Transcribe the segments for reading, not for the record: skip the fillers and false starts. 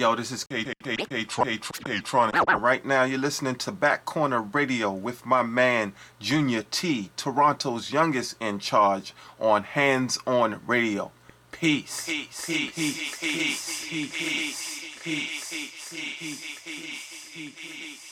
Yo, this is K-Tronic. Right now, you're listening to Back Corner Radio with my man, Junior T, Toronto's youngest in charge, on Hands On Radio. Peace. Peace. Peace. Peace. Peace. Peace. Peace. Peace. Peace.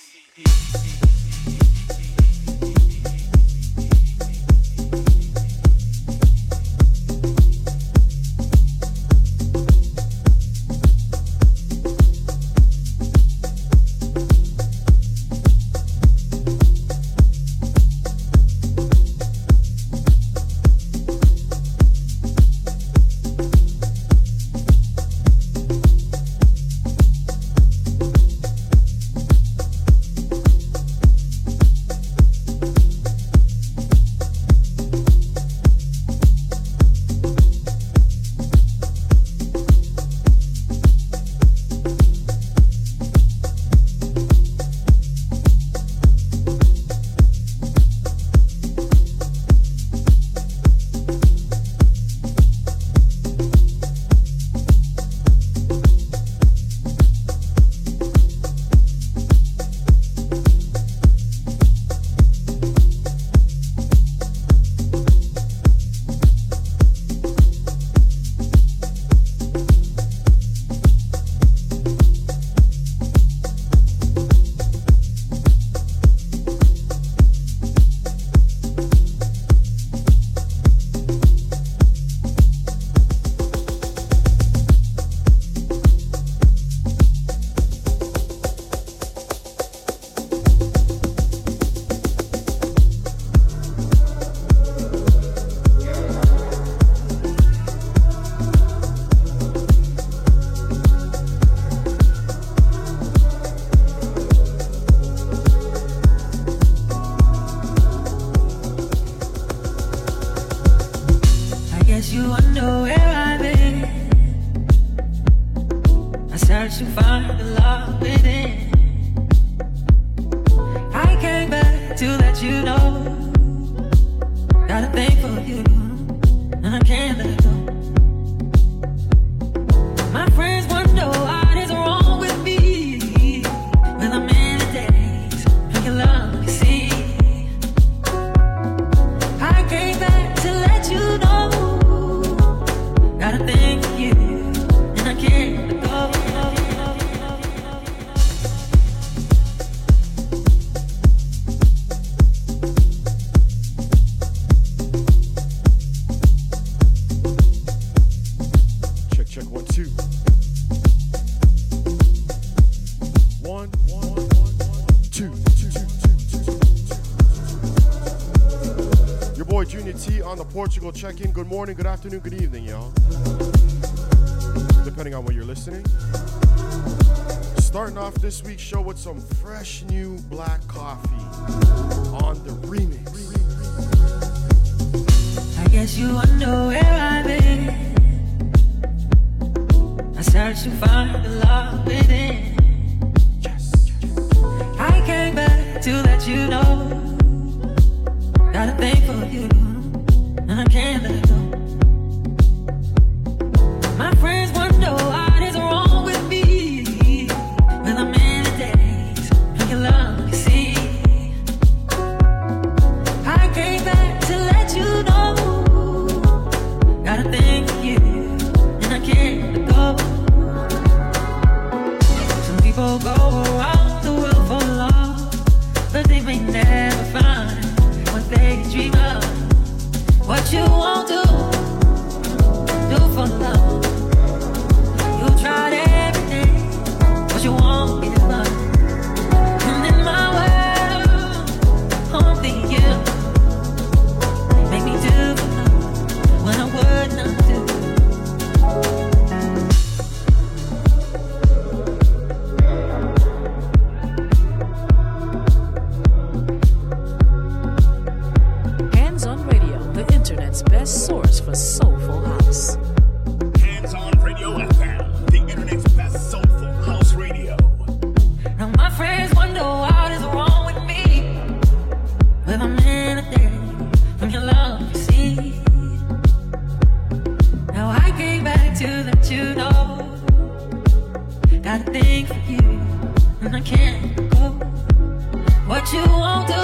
Portugal check-in. Good morning, good afternoon, good evening, y'all. Depending on where you're listening. Starting off this week's show with some fresh new Black Coffee on the remix. I guess you wonder where I've been. I searched to find the love within. Yes. I came back to let you know. Got a thing for you. I can't let go. My friends wonder what is wrong with me. When I'm in the days, I can love you, see. I came back to let you know. Got a thing for you, and I can't let go. Some people go around the world for love, but they may never find what they dream of. What you won't do. Got a thing for you, and I can't go. What you won't do,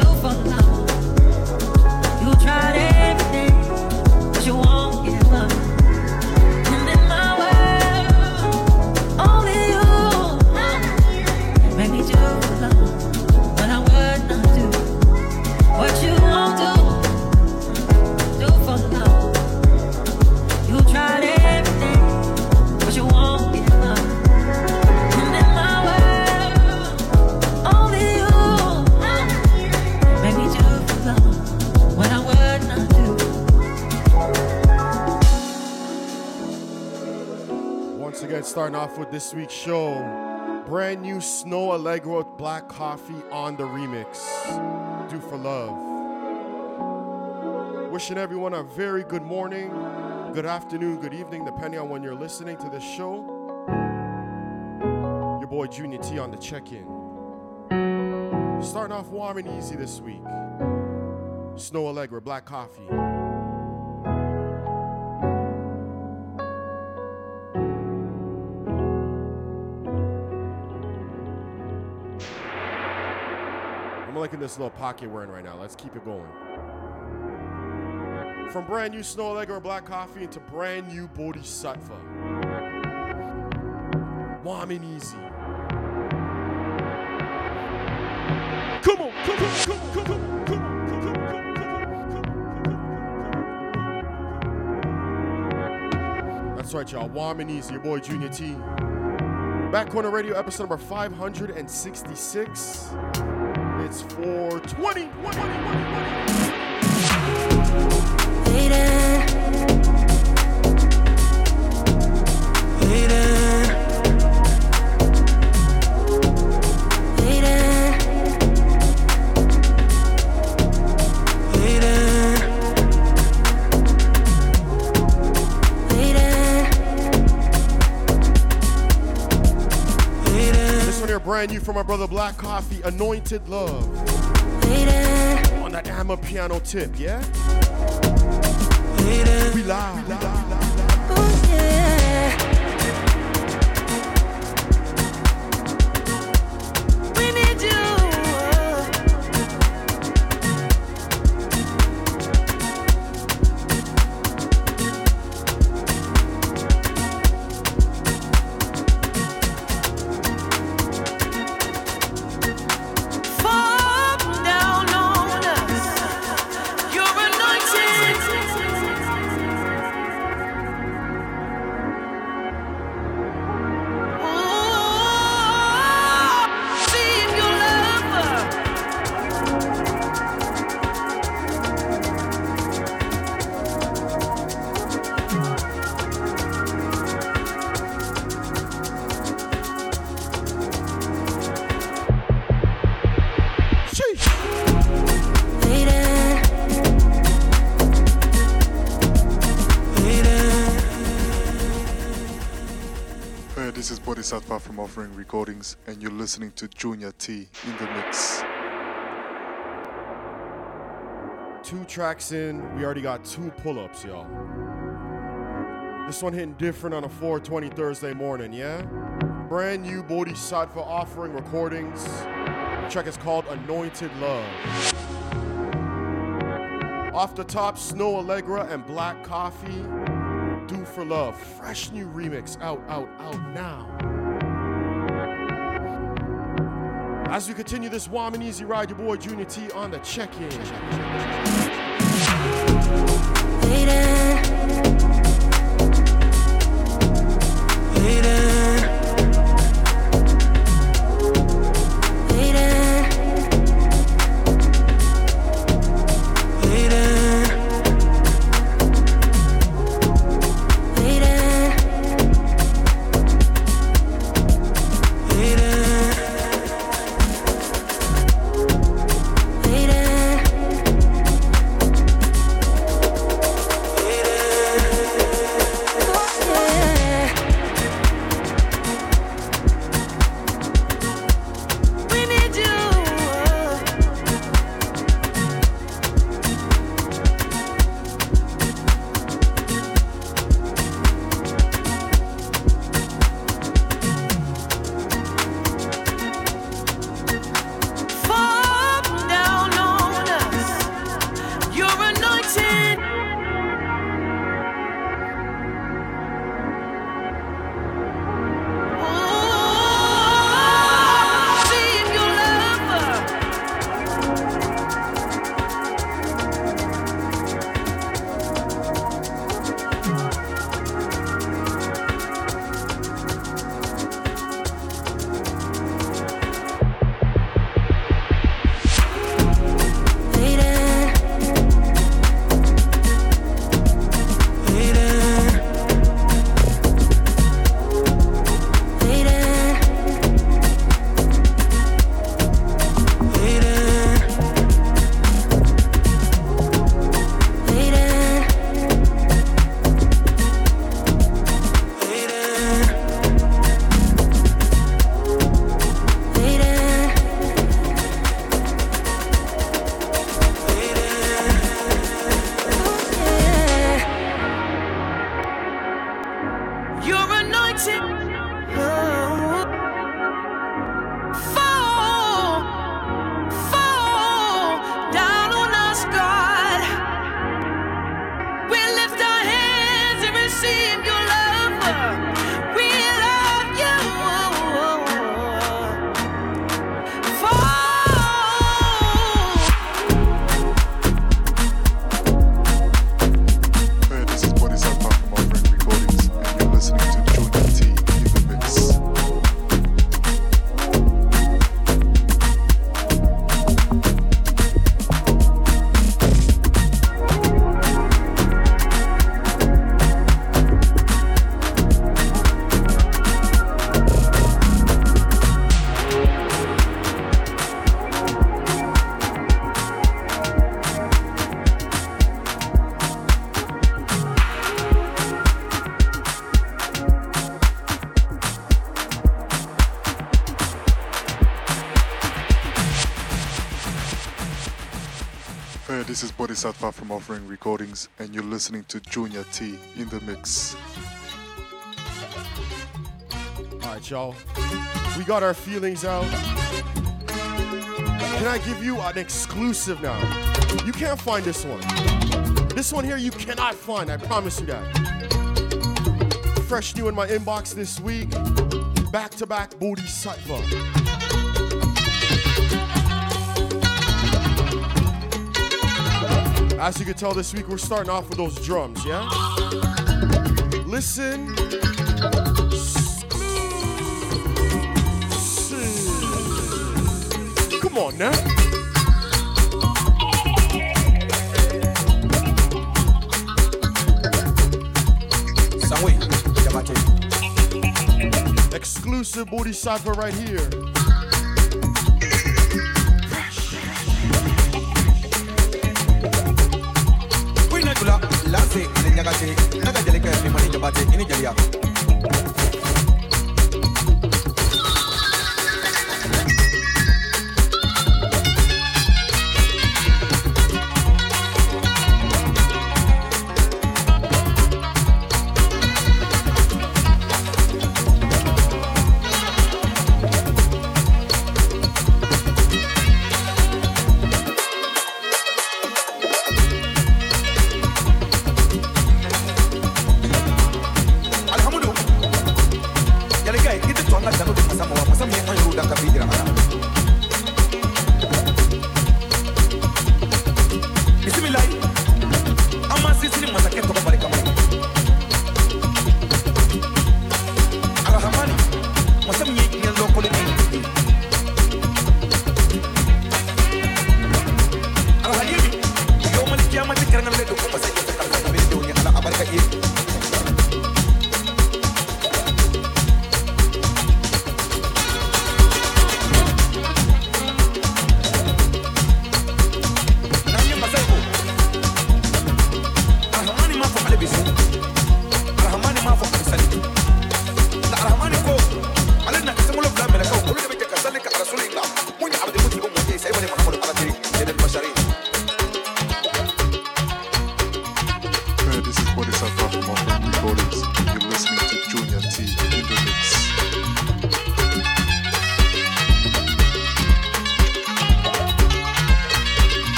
do for love. You tried everything, but you won't give up. And in my world, only you made me do for love, but I would not do what you won't do, do for love. You tried everything. Starting off with this week's show, brand new Snoh Aalegra with Black Coffee on the remix, Do For Love. Wishing everyone a very good morning, good afternoon, good evening, depending on when you're listening to this show. Your boy Junior T on the check-in. Starting off warm and easy this week, Snoh Aalegra, Black Coffee. Liking this little pocket we're in right now. Let's keep it going. From brand new Snoh Aalegra Black Coffee into brand new Boddhi Satva. Warm and easy. Come on, come on, come on, come on, come on. That's right, y'all. Warm and easy. Your boy Junior T. Back Corner Radio, episode number 566. It's 420. Brand new from my brother Black Coffee, Anointed Love. Later. On that Amma piano tip, yeah? Later. We live. We live. Ooh, yeah. We need Satva from Offering Recordings, and you're listening to Junior T in the mix. 2 tracks in, we already got 2 pull-ups, y'all. This one hitting different on a 420 Thursday morning, yeah? Brand new Boddhi Satva Offering Recordings. The track is called Anointed Love. Off the top, Snoh Aalegra and Black Coffee. Do For Love. Fresh new remix out now. As we continue this warm and easy ride, your boy Junior T on the check-in. Later. This is Boddhi Satva from Offering Recordings, and you're listening to Junior T in the mix. Alright, y'all. We got our feelings out. Can I give you an exclusive now? You can't find this one. This one here you cannot find, I promise you that. Fresh new in my inbox this week. Back-to-back Boddhi Satva. As you can tell this week, we're starting off with those drums, yeah? Listen. Come on now. Exclusive Boddhi Satva right here.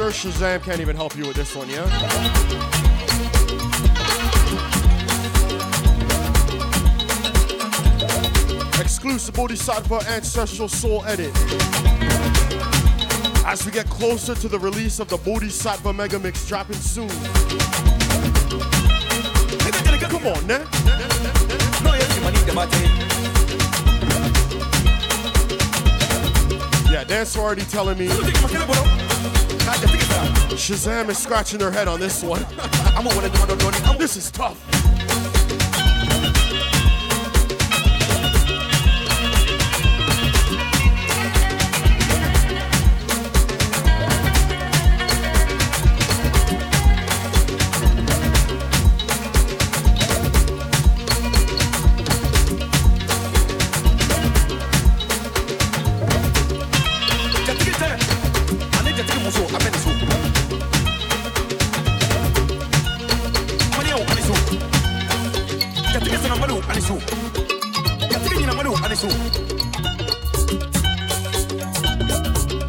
Shazam can't even help you with this one, yeah? Exclusive Boddhi Satva Ancestral Soul Edit. As we get closer to the release of the Boddhi Satva Mega Mix dropping soon. Come on, man. Yeah, dance already telling me. Shazam is scratching her head on this one. This is tough. Thank you. do and it's who. Get the in a manu and it's who.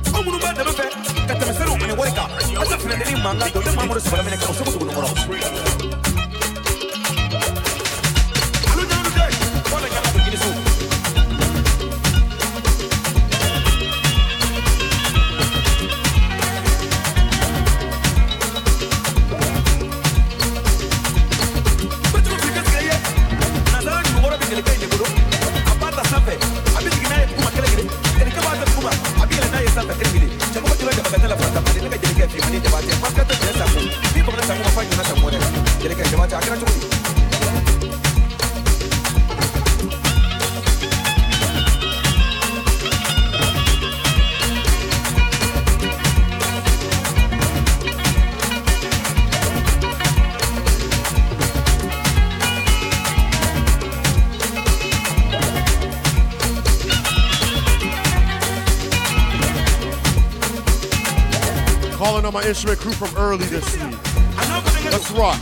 I'm going to buy the buffet. Get the Messero and the Waka. I'm not going to name my life. The Mamma is for a minute. I'm supposed to go to the my instrument crew from early this week. Let's rock.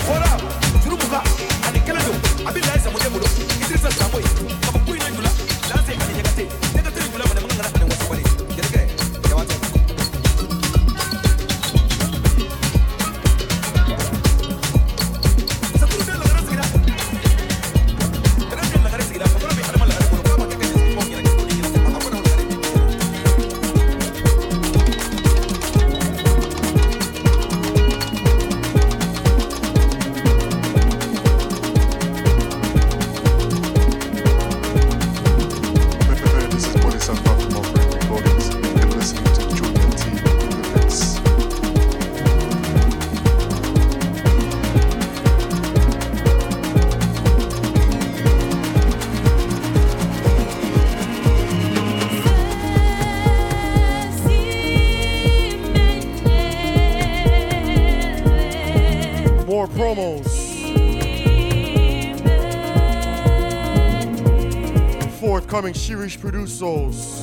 Coming Shirish Producers.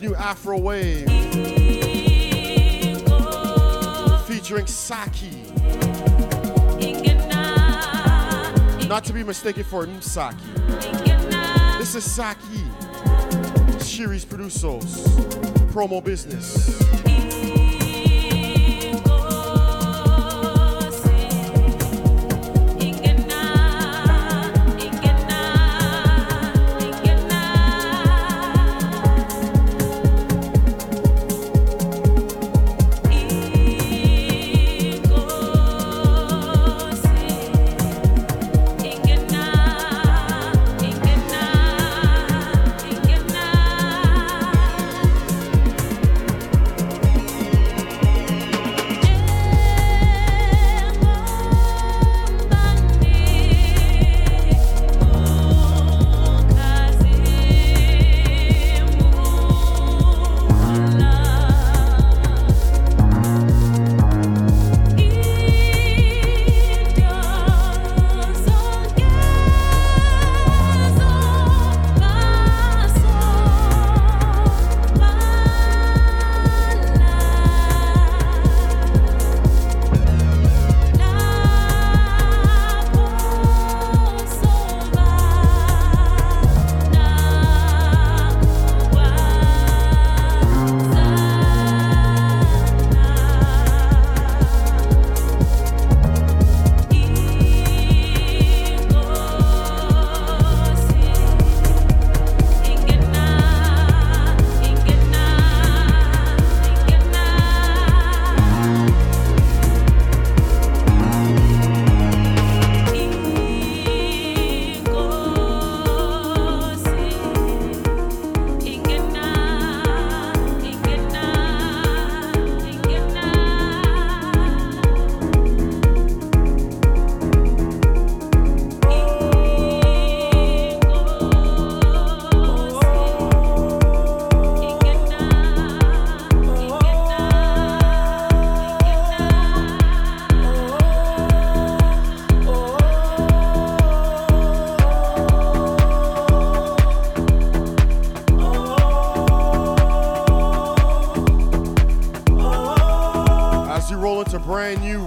New Afro Wave featuring Saki, not to be mistaken for Nsaki. This is Saki, Shirish Producers, promo business.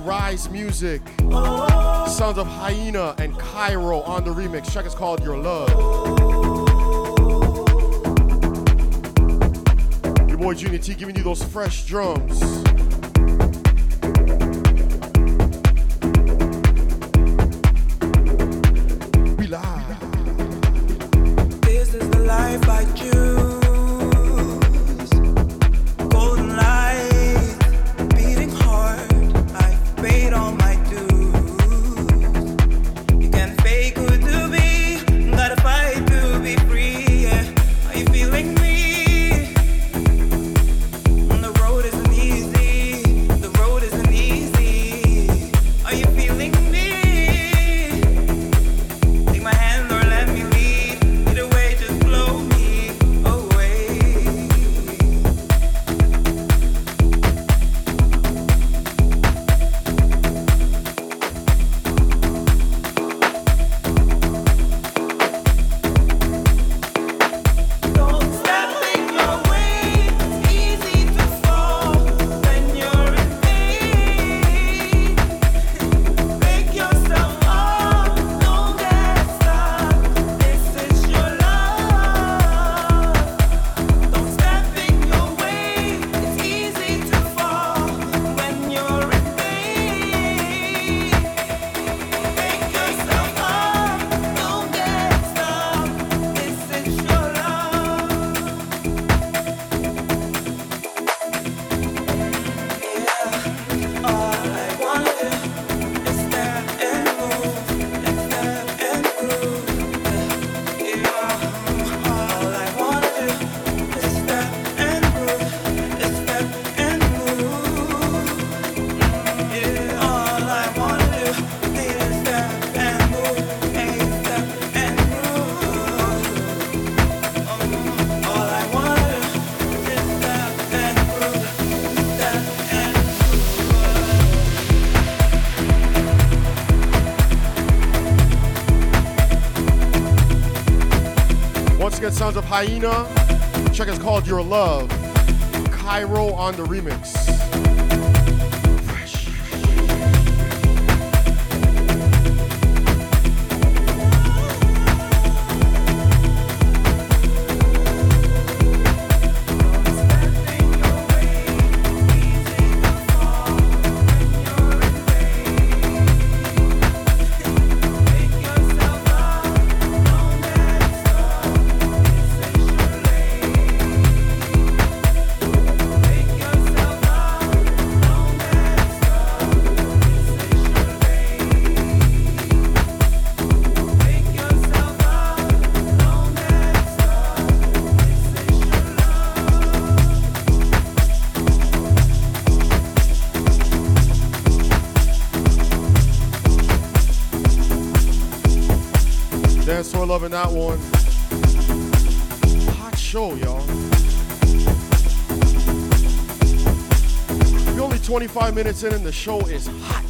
Rise Music. Sounds of Hyenah and Caiiro on the remix. Track is called Your Love. Your boy Junior T giving you those fresh drums. Sounds of Hyenah. The track is called Your Love. Caiiro on the remix. Fresh. Loving that one. Hot show, y'all. We're only 25 minutes in and the show is hot.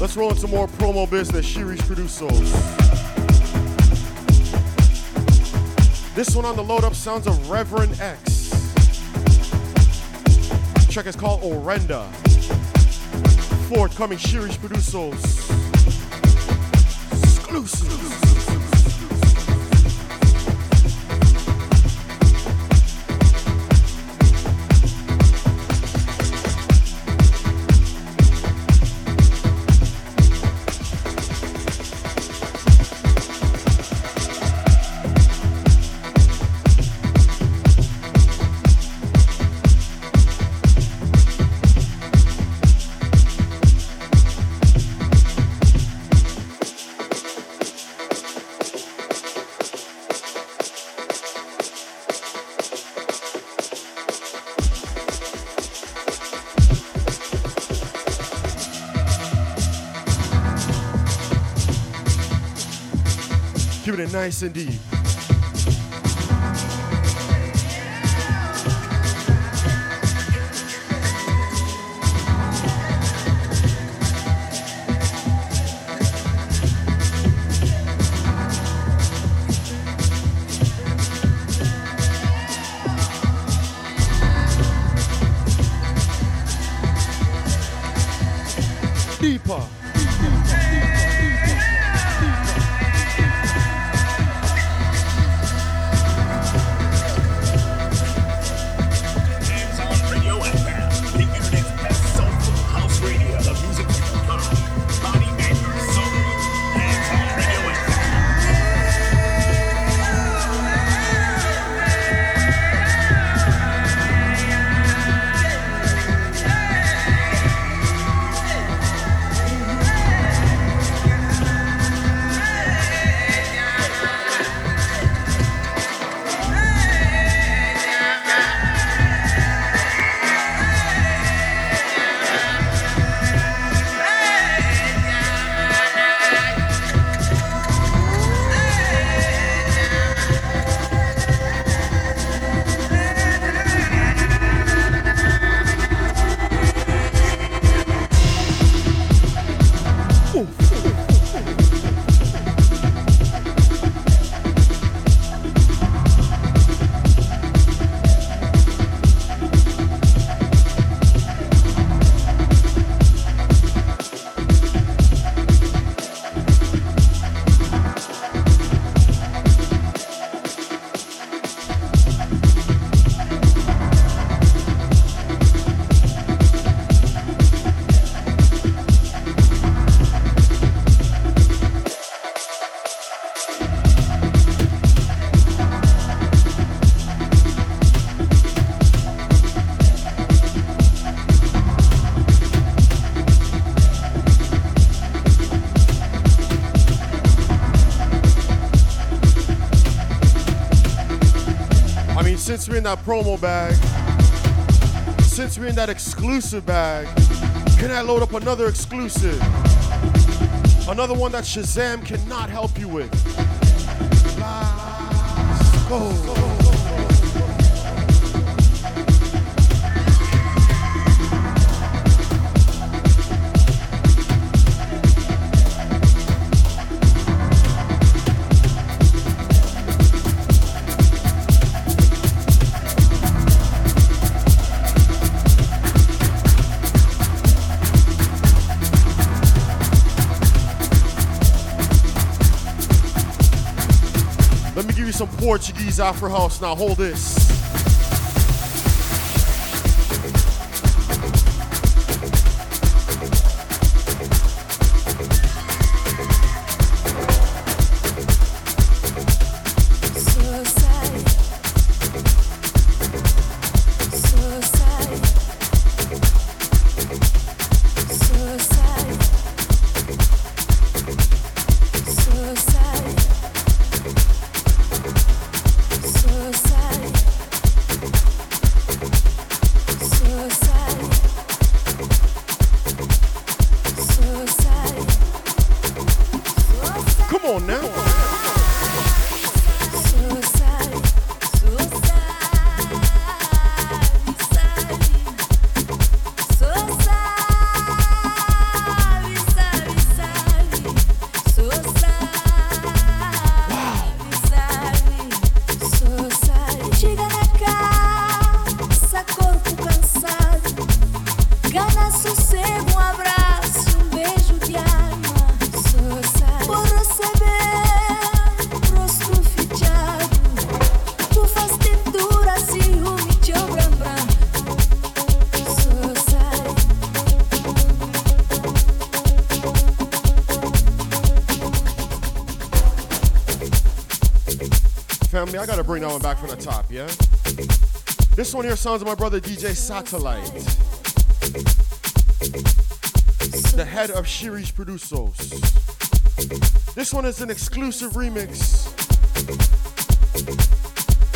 Let's roll into more promo business. Shirish Producers. This one on the load up sounds of Reverend X. The track is called Orenda. Forthcoming Shirish Producers. Exclusive. Nice indeed. since we're in that promo bag, since we're in that exclusive bag, can I load up another exclusive? Another one that Shazam cannot help you with. Let's go. Some Portuguese Afro House. Now hold this. I gotta bring that one back from the top, yeah? This one here sounds of my brother DJ Satelite, the head of Shirish Producers. This one is an exclusive remix.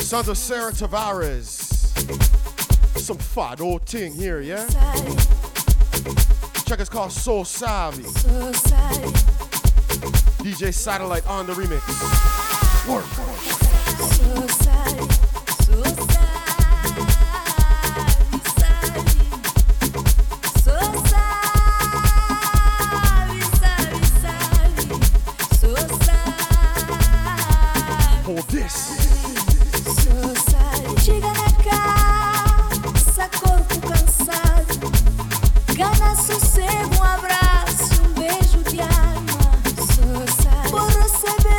Sounds of Sara Tavares. Some fado ting here, yeah? Check, it's called So Savi. DJ Satelite on the remix. Work. Hold this. Chega na casa, corpo cansado, gana sossego, abraço, beijo de alma, por receber.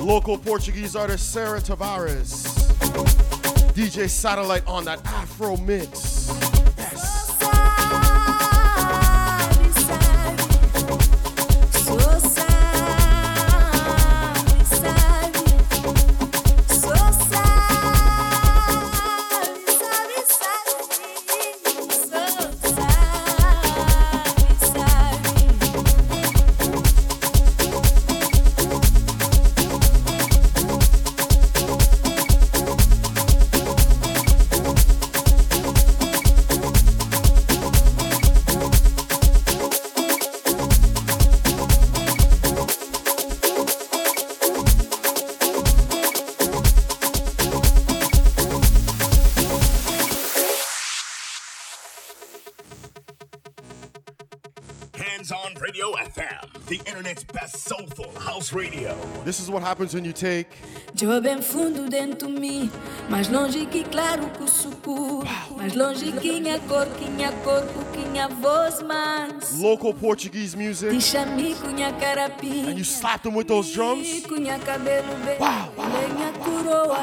Local Portuguese artist Sara Tavares, DJ Satelite on that Afro mix. This is what happens when you take. Joa bem fundo dentro de mim, mais longe que claro que o sucuro, mais longe que minha cor, que minha corpo, que minha voz mais. Local Portuguese music. And you slap them with those drums. Wow, wow.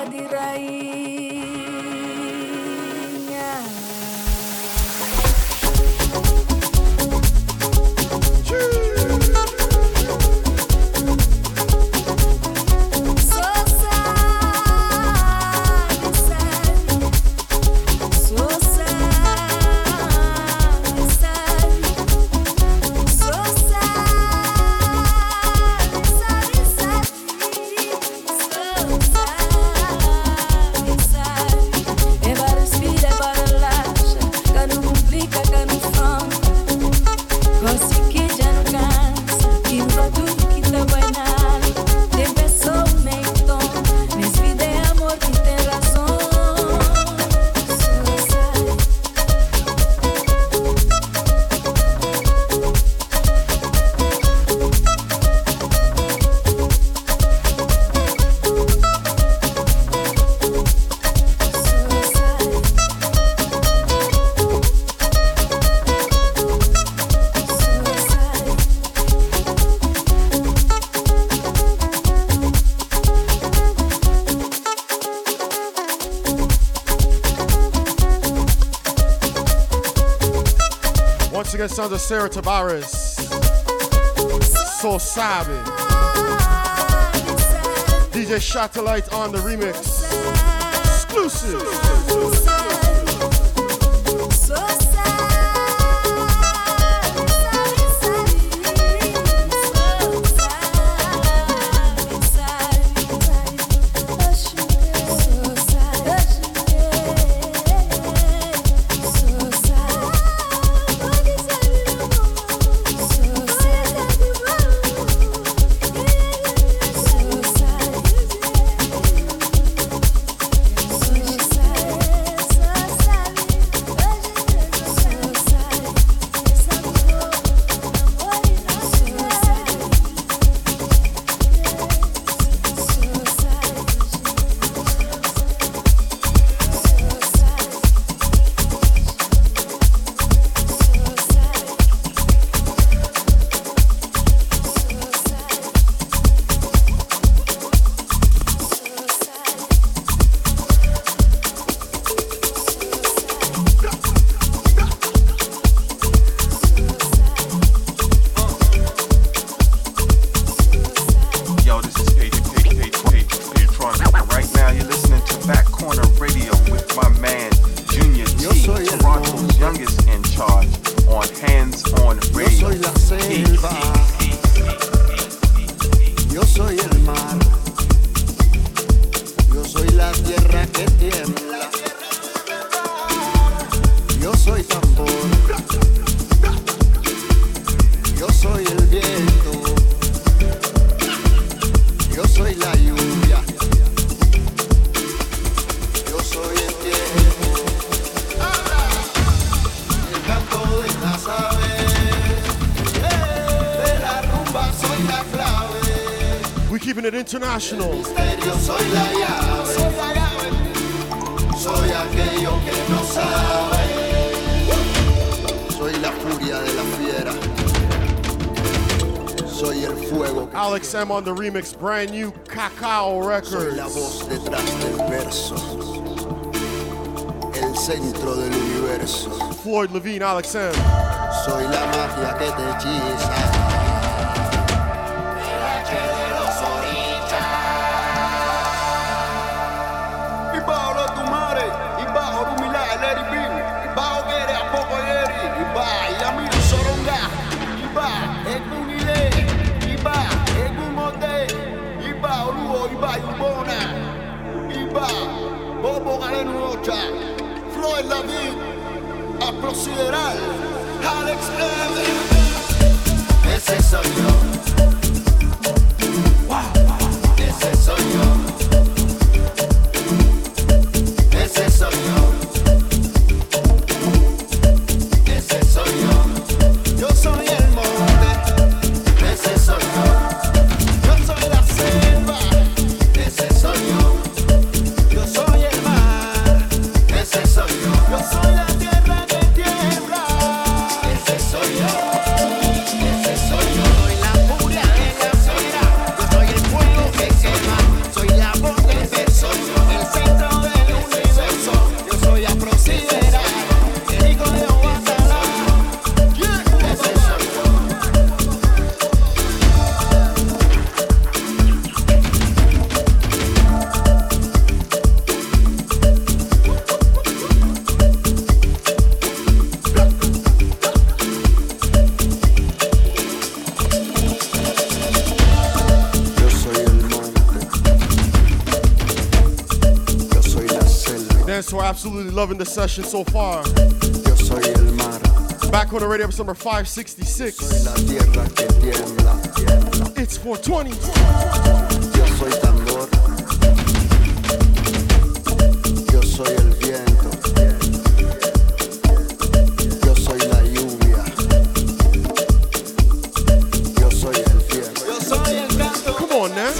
again, sounds of Sara Tavares. So Savage. DJ Satelite on the remix. Exclusive. International. Alex M on the remix, brand new Cacao Records. La voz detrás del verso. El centro del universo. Floyd Levine, Alex M. Soy la magia que te hechiza. Floyd Lavín, a considerar Alex M. Ese soy yo. Wow. Ese soy yo. Ese soy yo. Ese soy yo. Yo soy el monte. Ese soy yo. Yo soy la selva. Ese soy yo. Absolutely loving the session so far. Back on the radio episode number 566. It's 420. Come on now.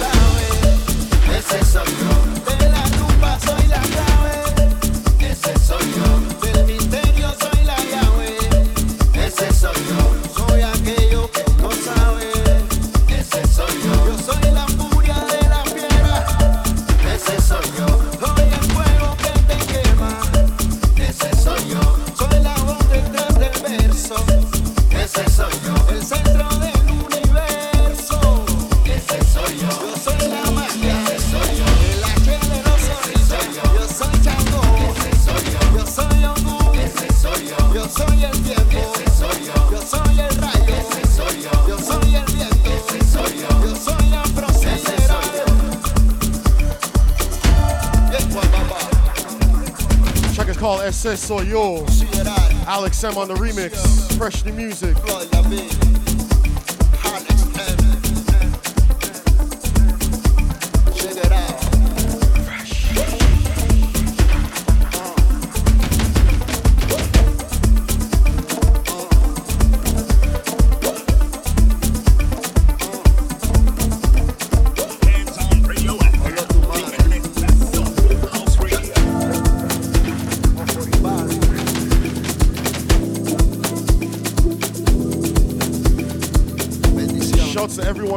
Soy aquello que no sabe, ese soy yo. Yo soy la furia de call SS Soyo. Alex M on the remix. Fresh new music.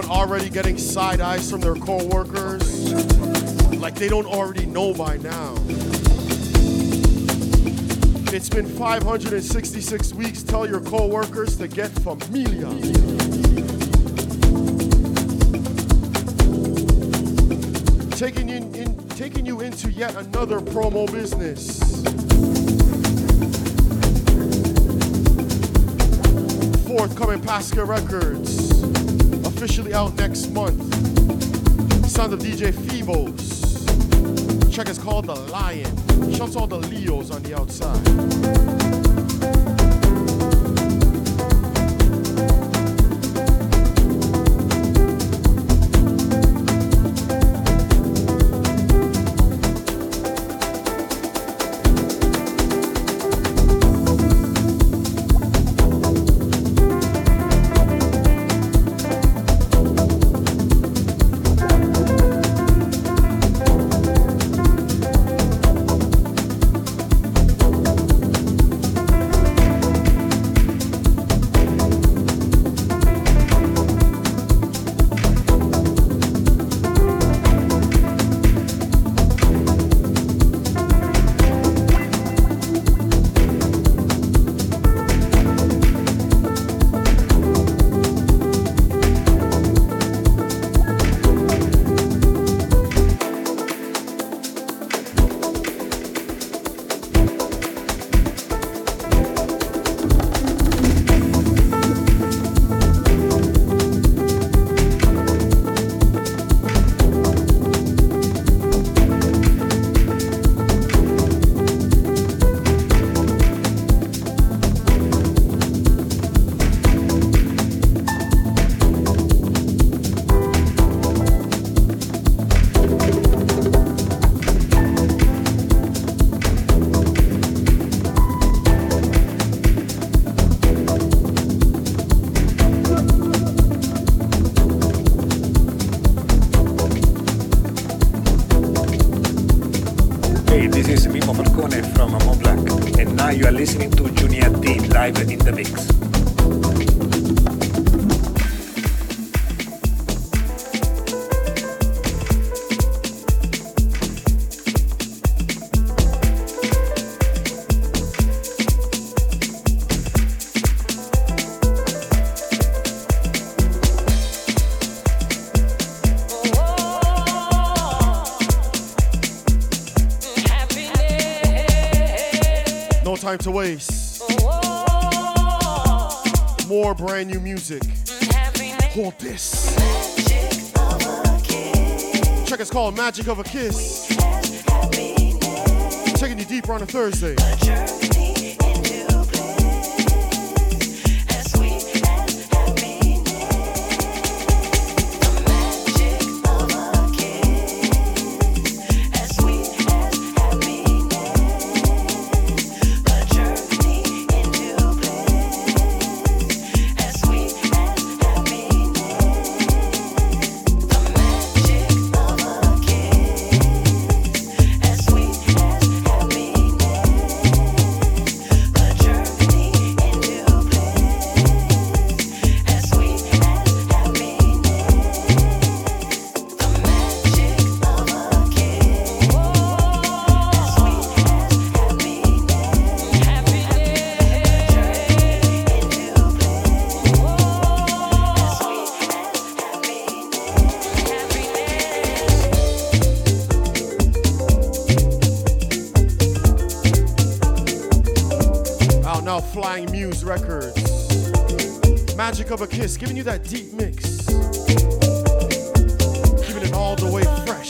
Already getting side eyes from their co-workers, like they don't already know by now. It's been 566 weeks. Tell your co-workers to get familiar. Taking you into yet another promo business. Forthcoming Pasca Records. Officially out next month. Sound of DJ Phoebos. Check is called The Lion. Shouts all the Leos on the outside. Time to waste. More brand new music. Hold this. Check it's called Magic of a Kiss. Taking you deeper on a Thursday. Muse Records. Magic of a Kiss, giving you that deep mix. Keeping it all the way fresh.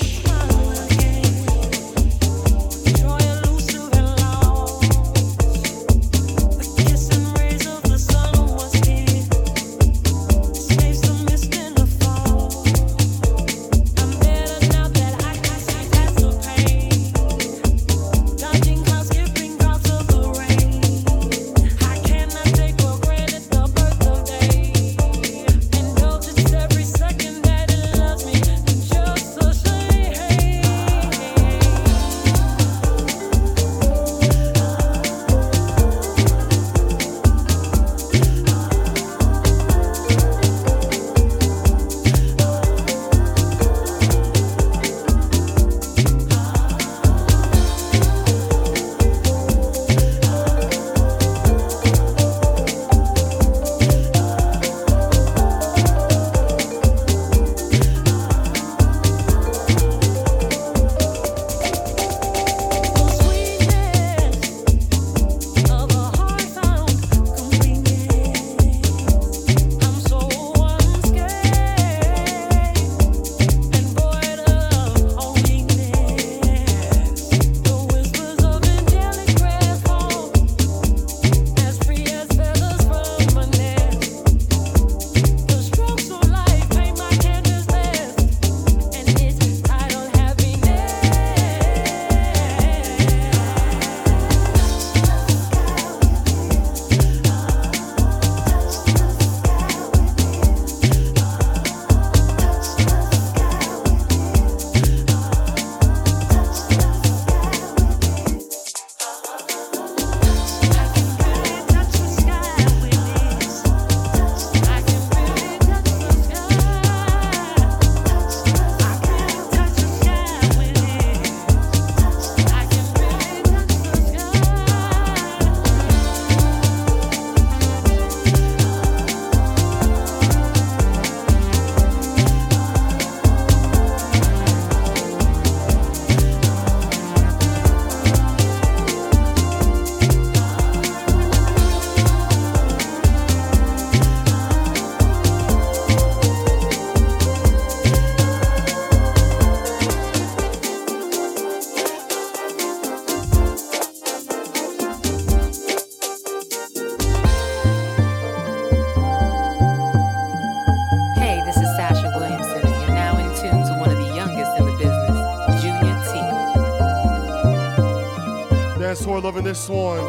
dance floor loving this one.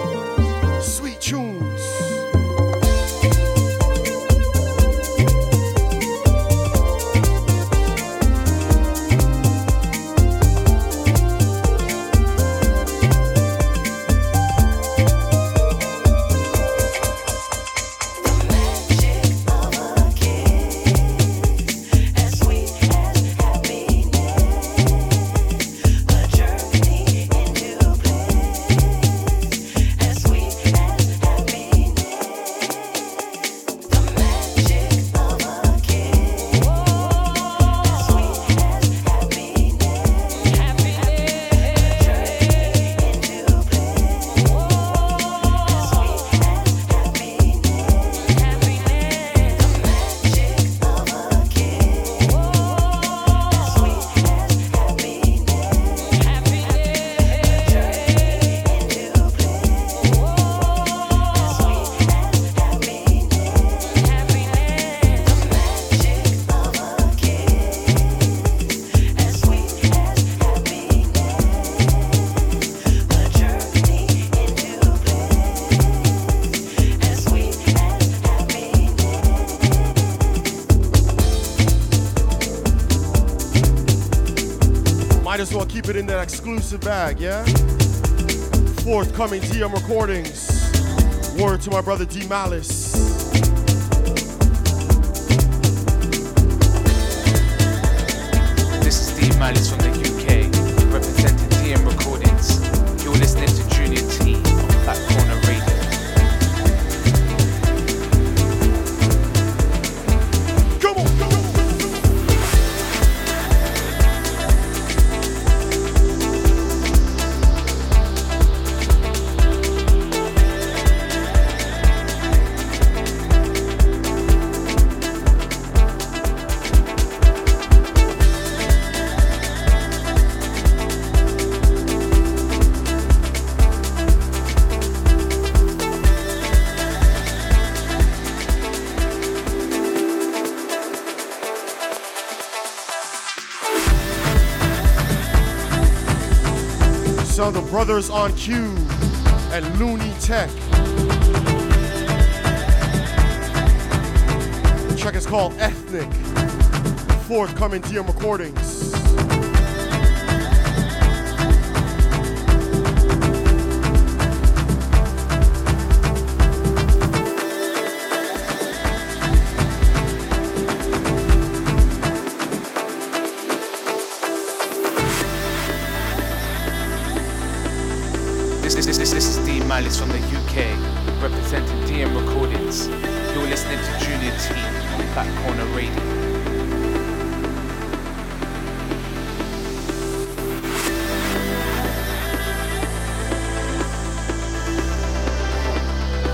Sweet tunes. Just want to keep it in that exclusive bag, yeah? Forthcoming DM recordings. Word to my brother D Malice. This is D Malice from the UK, representing DM recordings. You're listening to Junior T on Black Corner Radio. The brothers on cue at Looney Tech. The track is called Ethnic. Forthcoming DM recordings. It's from the UK, representing DM recordings. You're listening to Junior T on Back Corner Radio.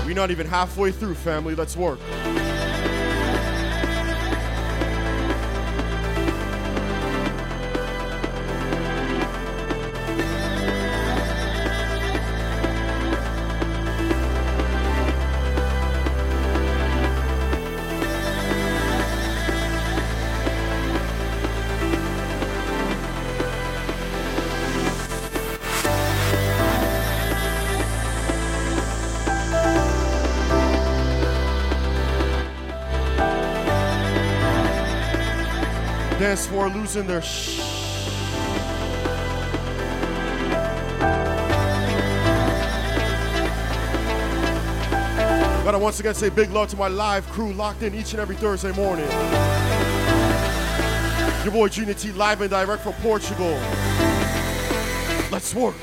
We're not even halfway through, family. Let's work. For losing their Gotta once again say big love to my live crew locked in each and every Thursday morning. Your boy Junior T live and direct from Portugal. Let's work.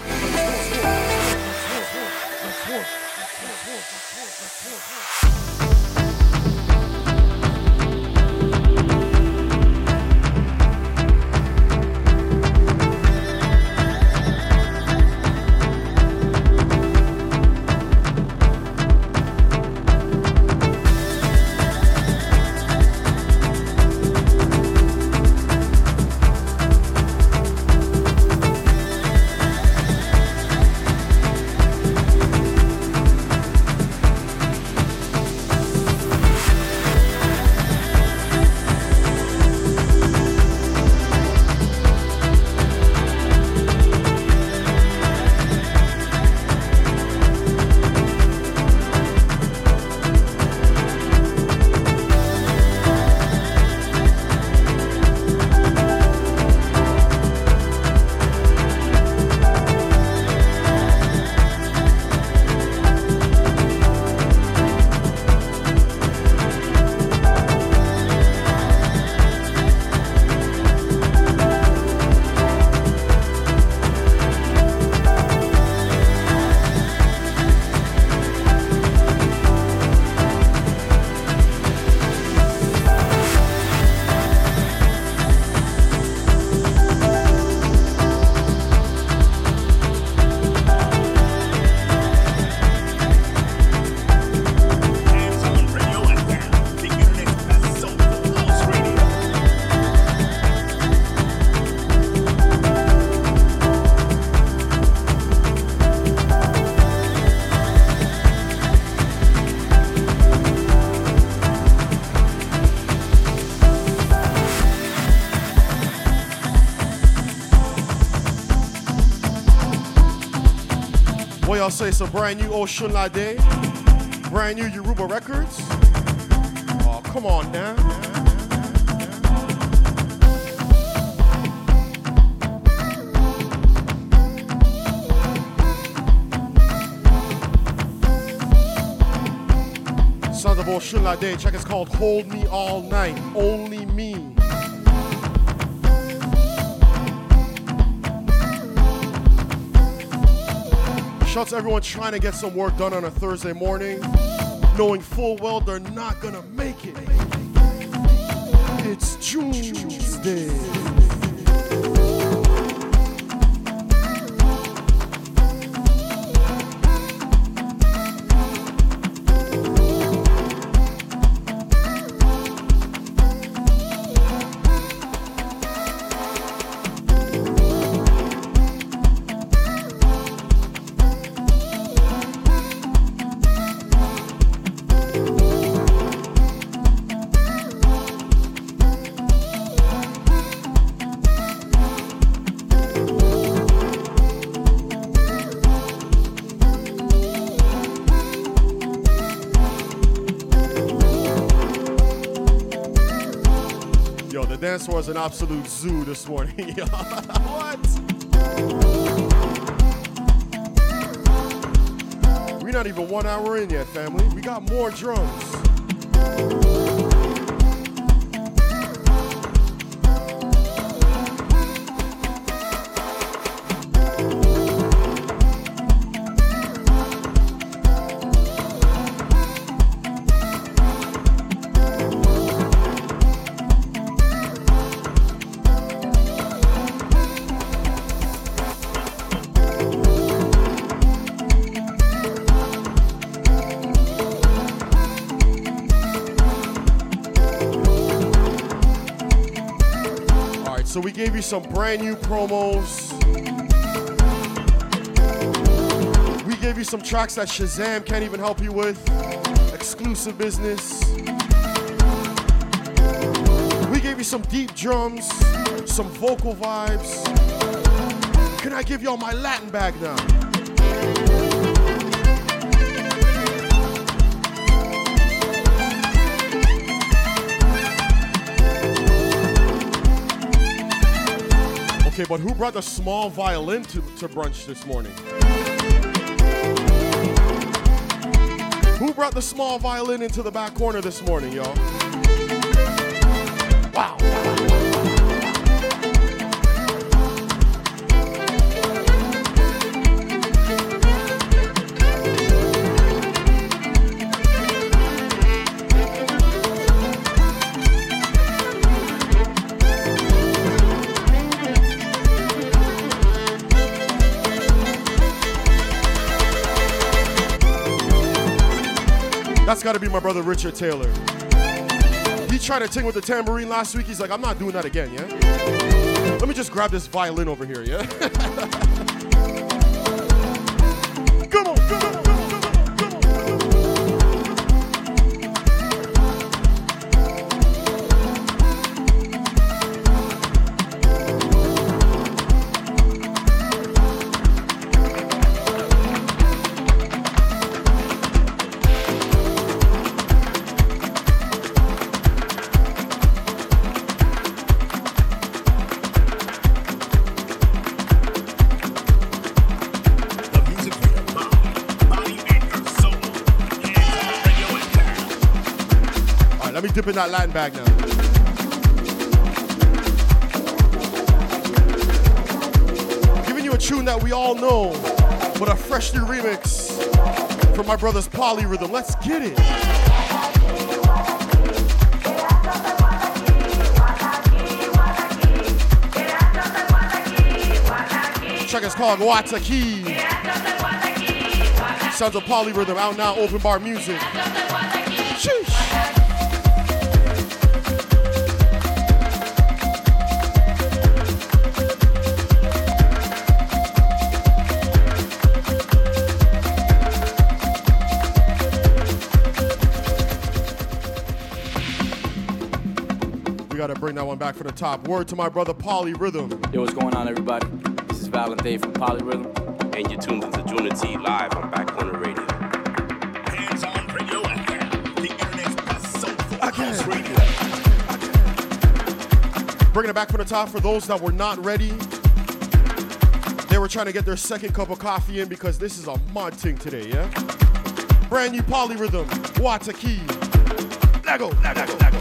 What y'all say? So brand new Osunlade, brand new Yoruba Records. Oh, come on now. Sons of Osunlade, check, it's called Hold Me All Night, Only Me. Shout out to everyone trying to get some work done on a Thursday morning, knowing full well they're not gonna make it. It's Tuesday. This was an absolute zoo this morning. What? We're not even 1 hour in yet, family. We got more drums. So we gave you some brand new promos. We gave you some tracks that Shazam can't even help you with. Exclusive business. We gave you some deep drums, some vocal vibes. Can I give y'all my Latin bag now? Okay, but who brought the small violin to brunch this morning? Who brought the small violin into the back corner this morning, y'all? Wow. That's gotta be my brother Richard Taylor. He tried to ting with the tambourine last week. He's like, I'm not doing that again, yeah? Let me just grab this violin over here, yeah? Come on, come on, come on, come on, Dip in that Latin bag now. Giving you a tune that we all know, but a fresh new remix from my brother's Polyrhythm. Let's get it. Check, it's called Wataki. Sounds of Polyrhythm, out now, open bar music. Sheesh. Gotta bring that one back from the top. Word to my brother Polyrhythm. Yo, what's going on, everybody? This is Valentine from Polyrhythm. and you're tuned into Junity live on Back on the Radio. Hands on radio, the internet's best soul for house radio. Bringing it back from the top for those that were not ready. They were trying to get their second cup of coffee in because this is a mod thing today, yeah? Brand new Polyrhythm, Wataki. Lego, Lego, Lego, Lego.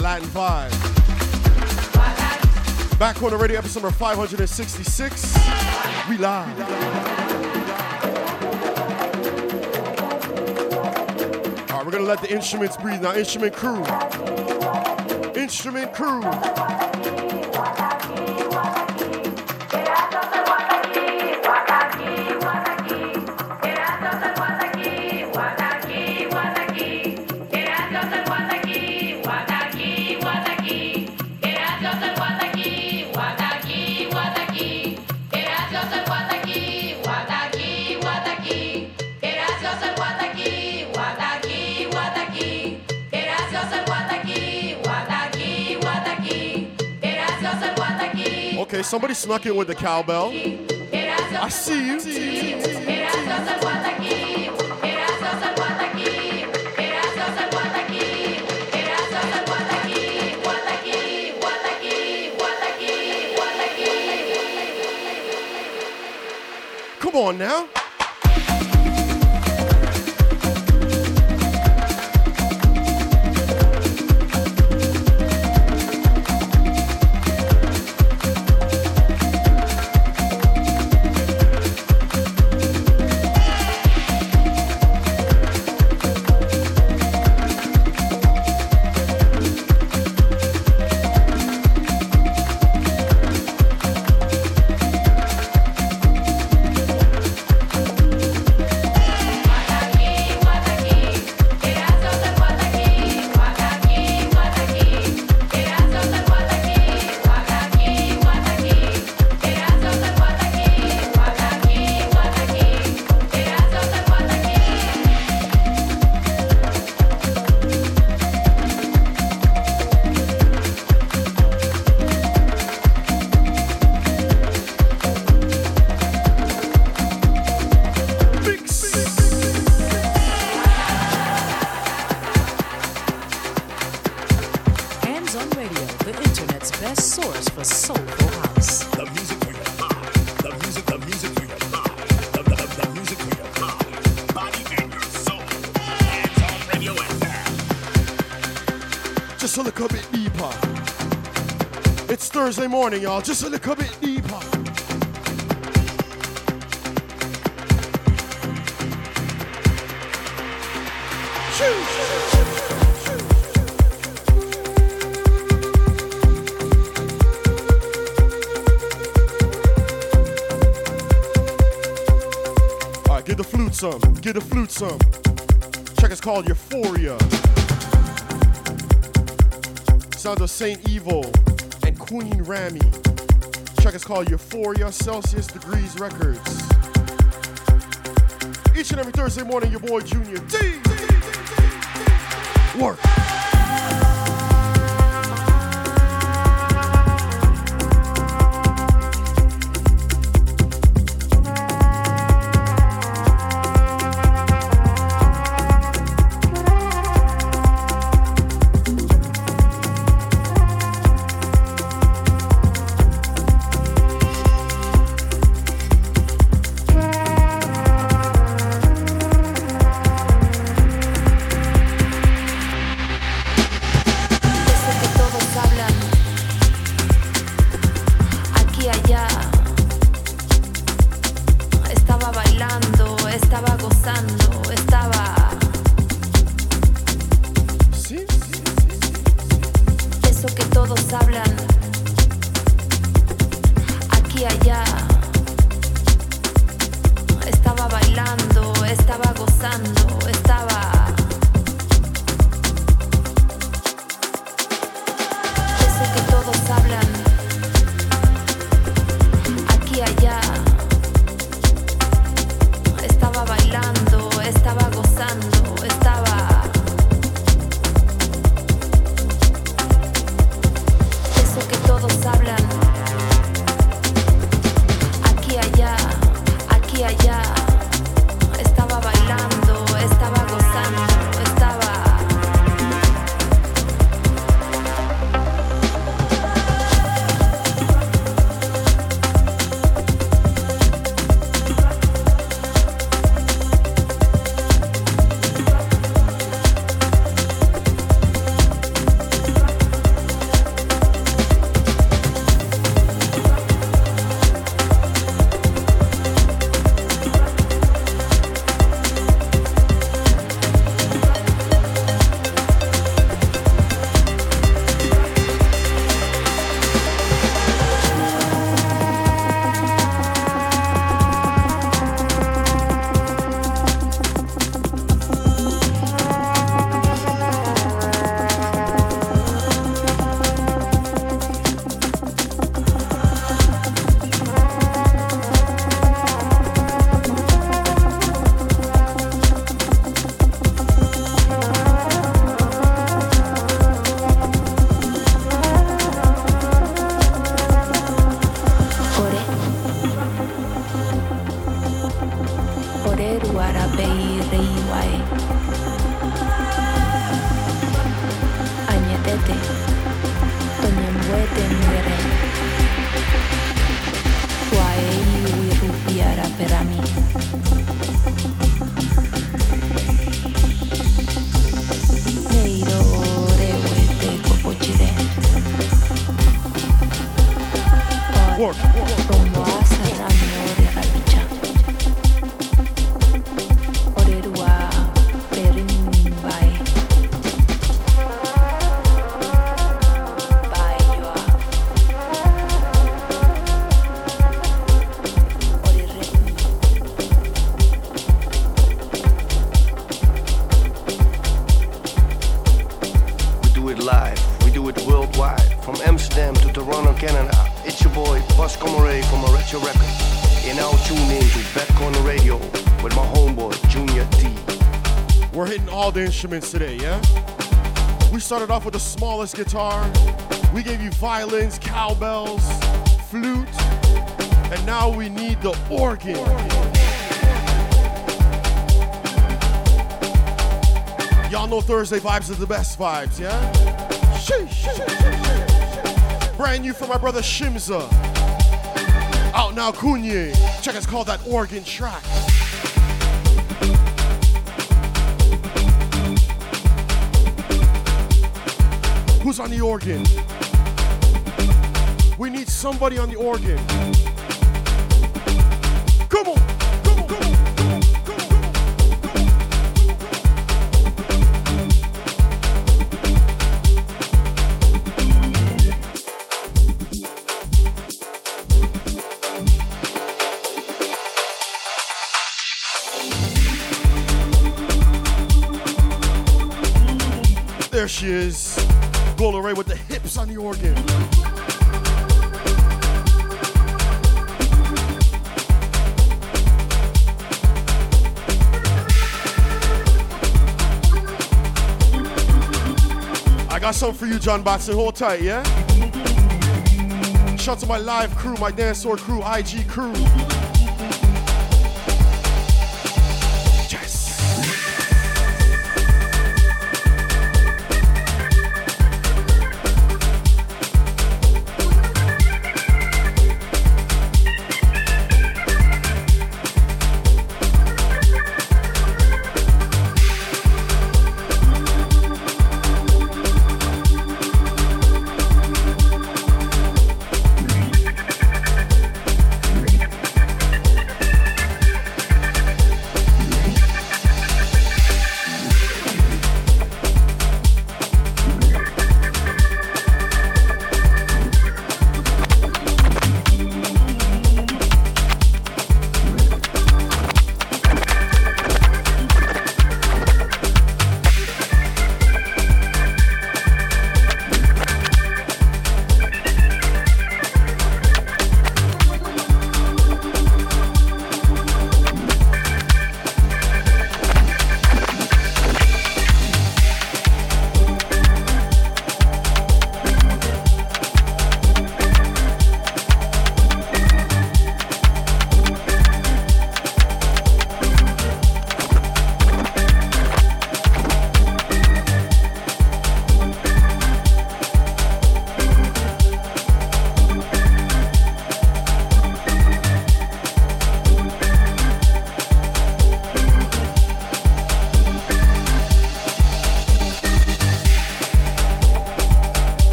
Latin vibe. Back on the radio, episode number 566. We live. All right, we're gonna let the instruments breathe now. Instrument crew. Instrument crew. Okay, somebody snuck in with the cowbell. I see you. Come on now. Thursday morning, y'all. Just a little bit deeper. Get the flute some, get the flute some. Check, it's called Euphoria. Sounds of Saint Evil and Queen Rami. Check, it's called Euphoria, Celsius Degrees Records. Each and every Thursday morning, your boy Junior D. Work. The instruments today, yeah? We started off with the smallest guitar, we gave you violins, cowbells, flute, and now we need the organ. Y'all know Thursday vibes are the best vibes, yeah? Brand new from my brother Shimza. Out now, Kunye. Check, it's called That Organ Track. Who's on the organ? We need somebody on the organ. Come on, come on, come on, come on, come on, come on, come on. There she is. Gola Ray with the hips on the organ. I got something for you, John Batson. Hold tight, yeah? Shout out to my live crew, my dance floor crew, IG crew.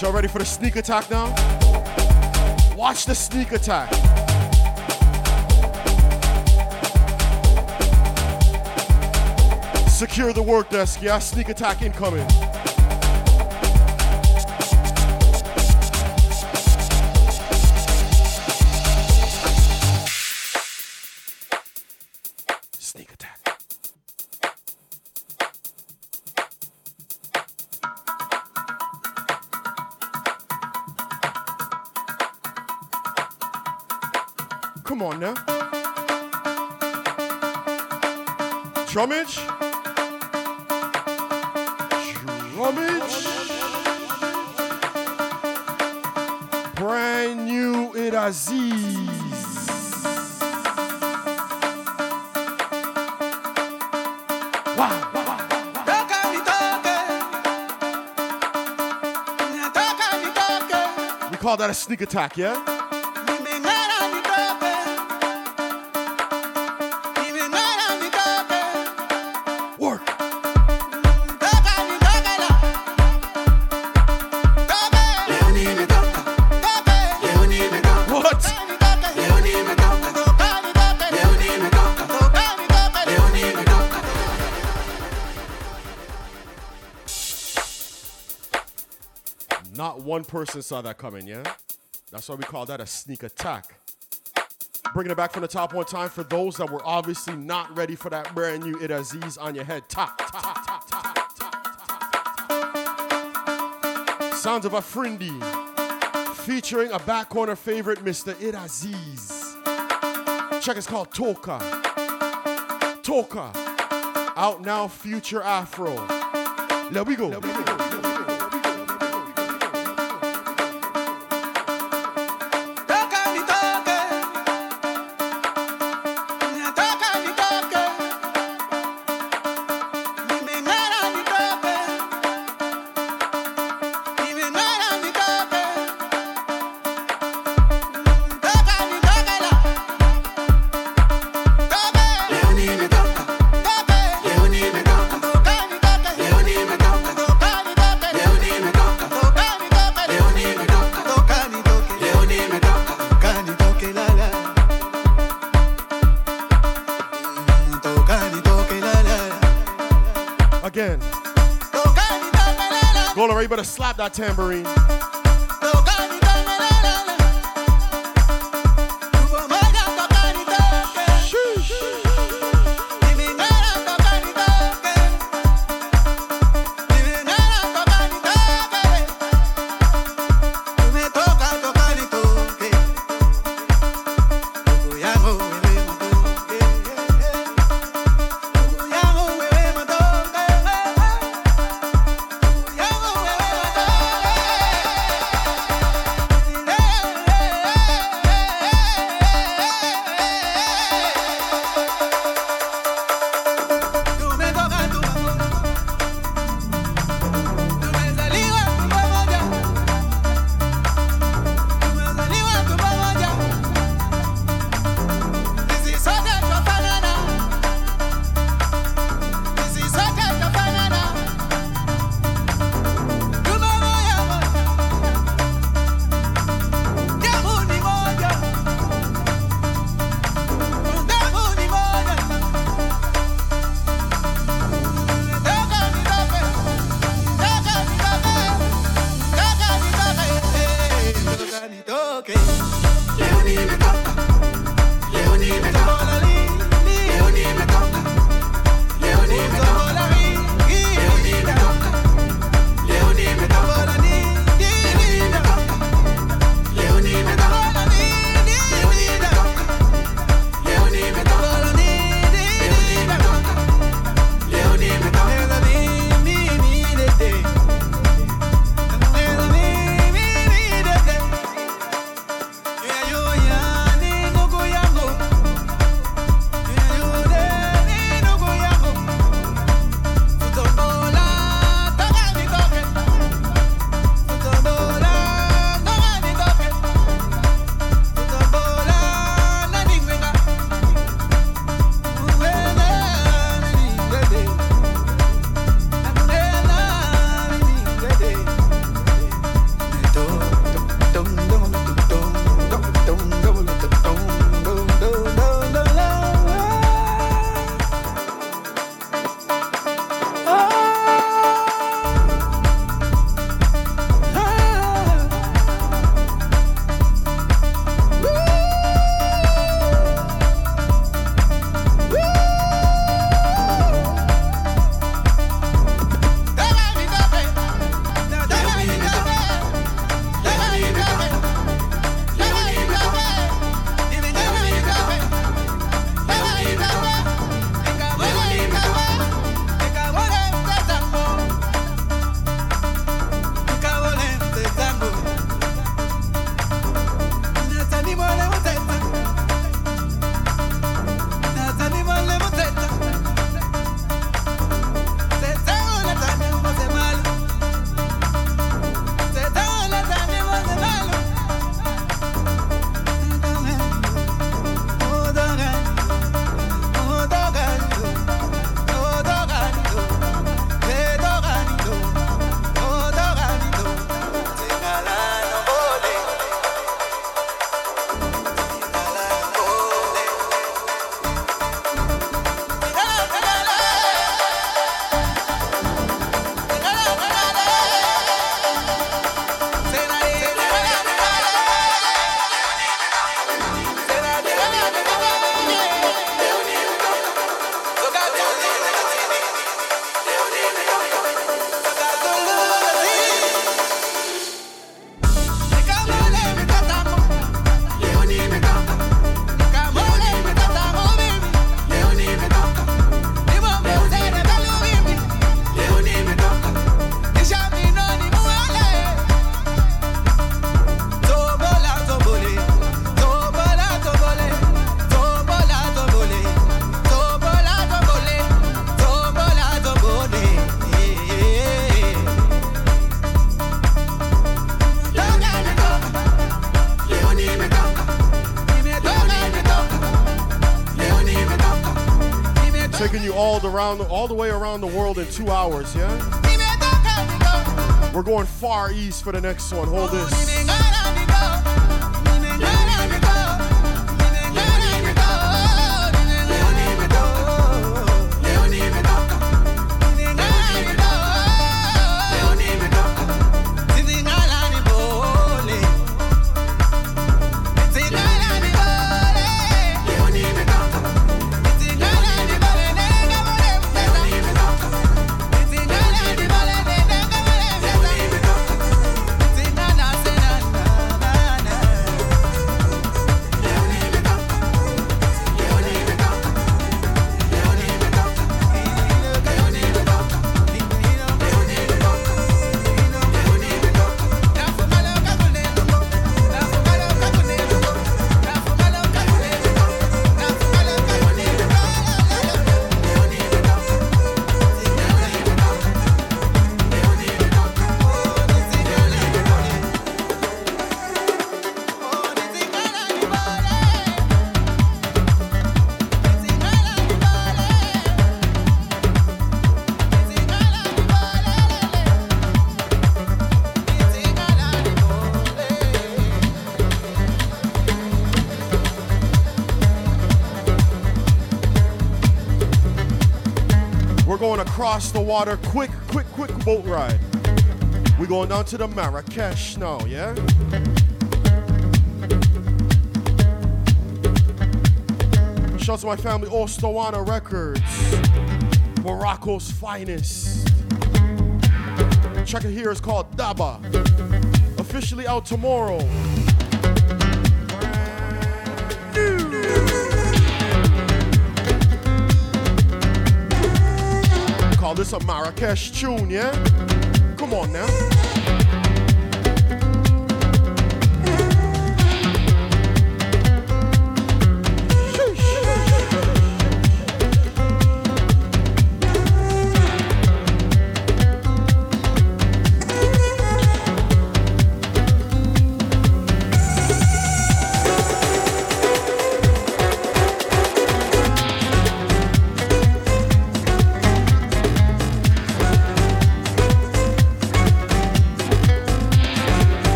Y'all ready for the sneak attack now? Watch the sneak attack. Secure the work desk, yeah? Sneak attack incoming. Drummage. Brand new Idd Aziz. Wow. We call that a sneak attack, yeah? One person saw that coming, yeah? That's why we call that a sneak attack. Bringing it back from the top one time for those that were obviously not ready for that brand new Idd Aziz on your head. Top, top, top, top, top, top, top. Sounds of a Frindi featuring a back corner favorite, Mr. Idd Aziz. Check, it's called Toka. Toka. Out now, Future Afro. Let we go. Let we go. Slap that tambourine. all the way around the world in 2 hours, yeah? We're going Far East for the next one. Hold this. Across the water, quick boat ride. We're going down to the Marrakesh now, yeah? Shout out to my family, Ostawana Records, Morocco's finest. Check it here, it's called Daba. Officially out tomorrow. Oh, this a Marrakesh tune, yeah? Come on now.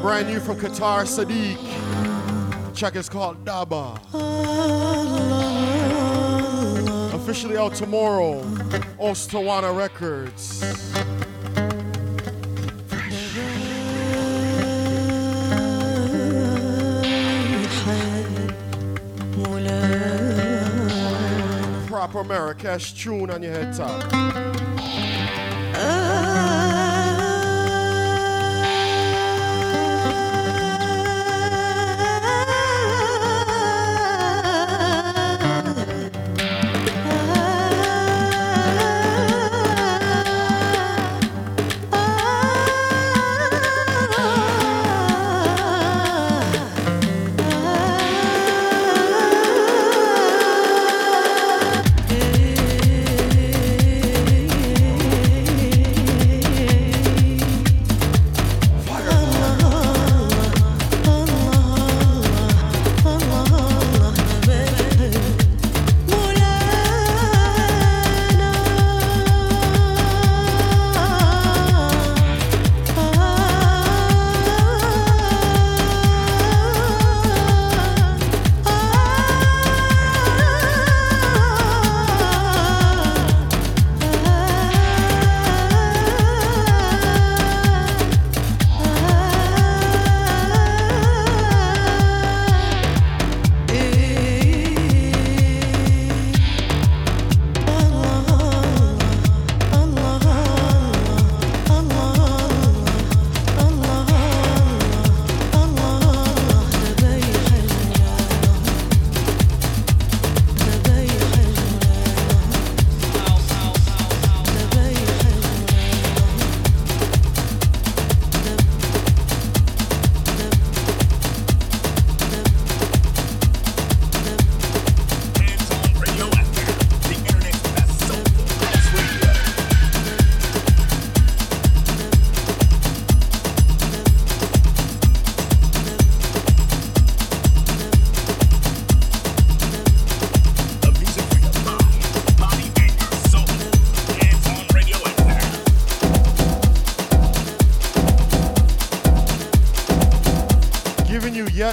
Brand new from Qatar, Sadiq. Check is called Daba. Officially out tomorrow. Ostawana Records. Proper Marrakesh tune on your head top.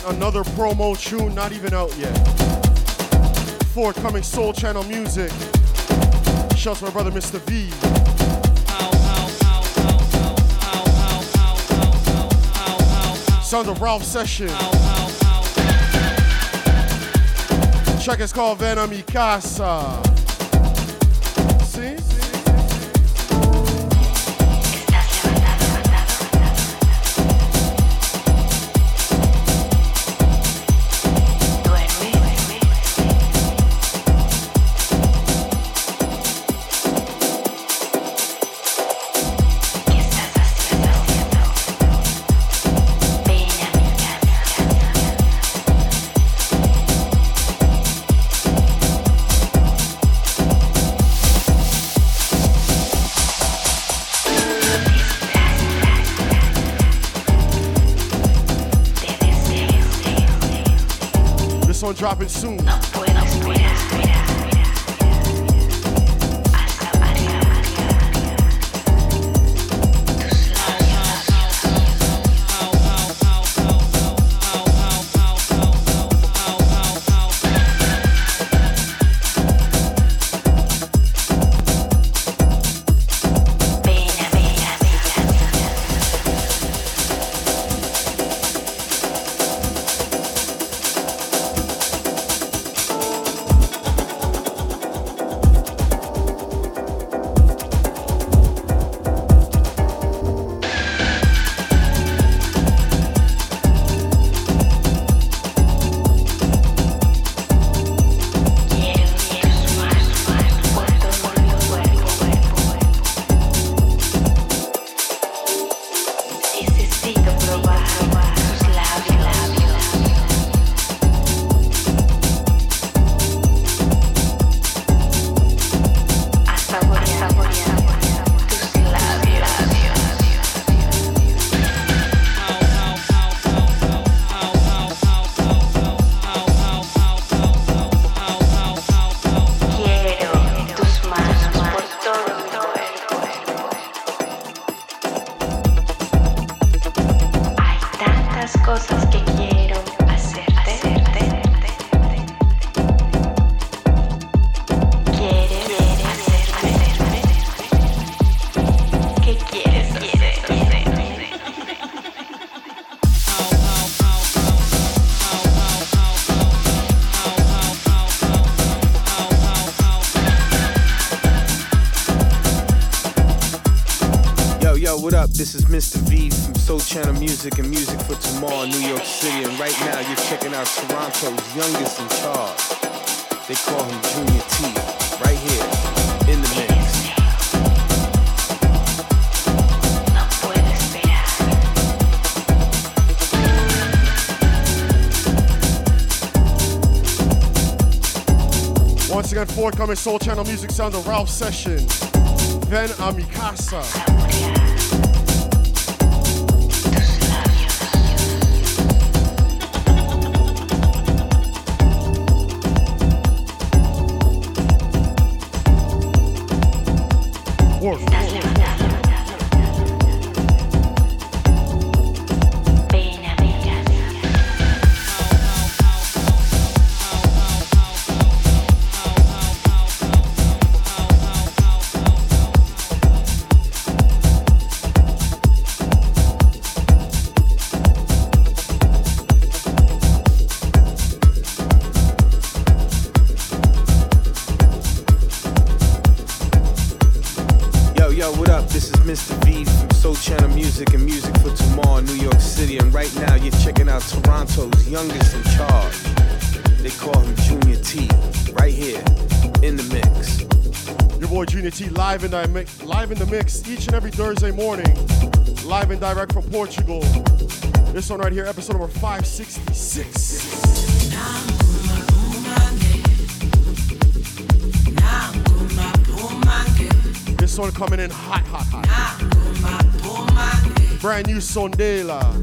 another promo tune, not even out yet. Forthcoming Soul Channel Music. Shouts to my brother, Mr. V. Sounds of Ralph Session. Track is called Ven A Mi Casa. See? Dropping soon. This is Mr. V from Soul Channel Music and Music for Tomorrow in New York City. And right now you're checking out Toronto's youngest in charge. They call him Junior T. Right here in the mix. Once again, forthcoming Soul Channel Music sound of Ralph Session. Ven A Mi Casa. Live in the mix each and every Thursday morning, live and direct from Portugal. This one right here, episode number 566. This one coming in hot, hot, hot. Brand new Sondela.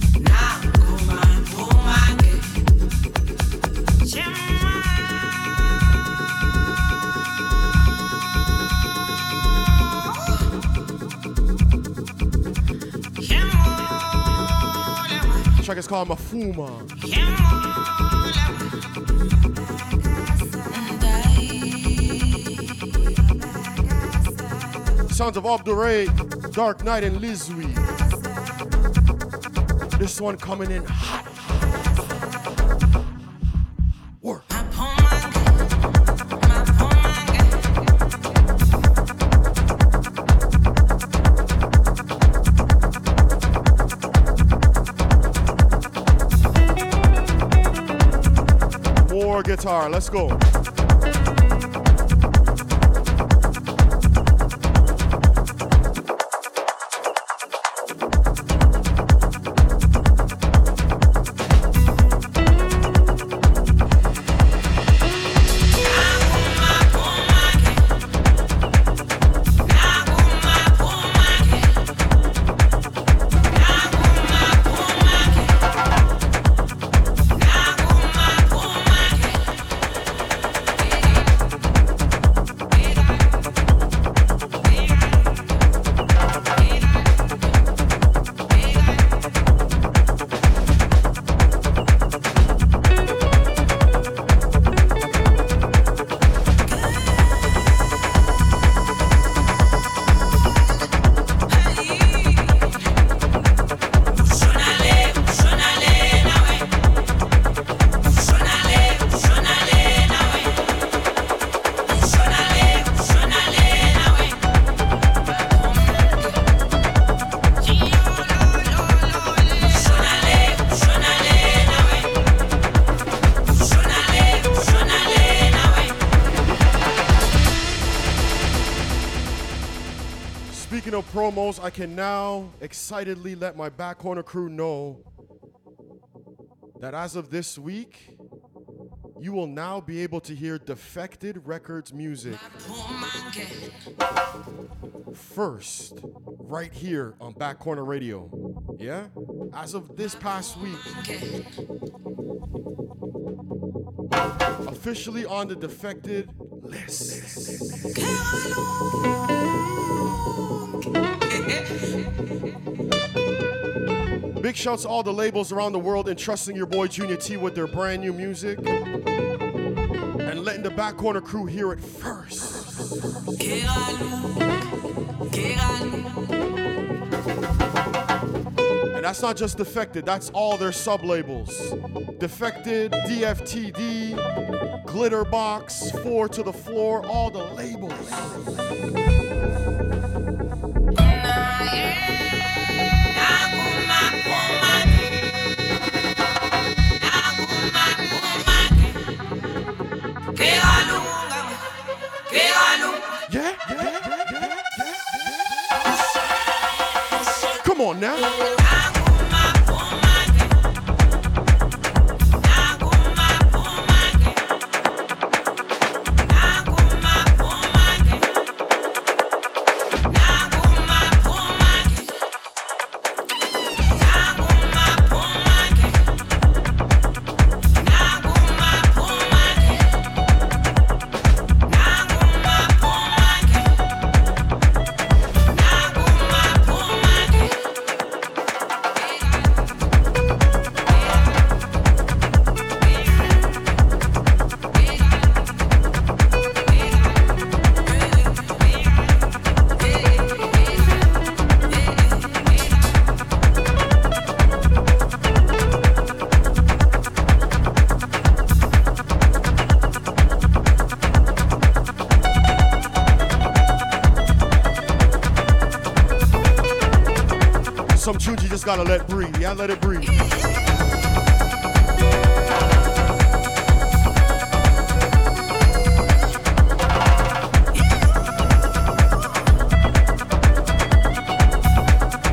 Track is called Mafuma. sounds of Abdurray, Dark Knight, and Lizwi. This one coming in hot. More guitar, let's go. Promos, I can now excitedly let my back corner crew know that as of this week, you will now be able to hear Defected Records music first, right here on Back Corner Radio. Yeah? As of this past week, officially on the Defected list. Big shouts to all the labels around the world entrusting your boy Junior T with their brand new music and letting the Back Corner crew hear it first. And that's not just Defected, that's all their sub-labels. Defected, DFTD, Glitterbox, 4 to the Floor, all the labels. Come on now. Some tunes you just gotta let breathe. Yeah, let it breathe.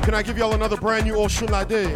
Can I give y'all another brand new Osunlade?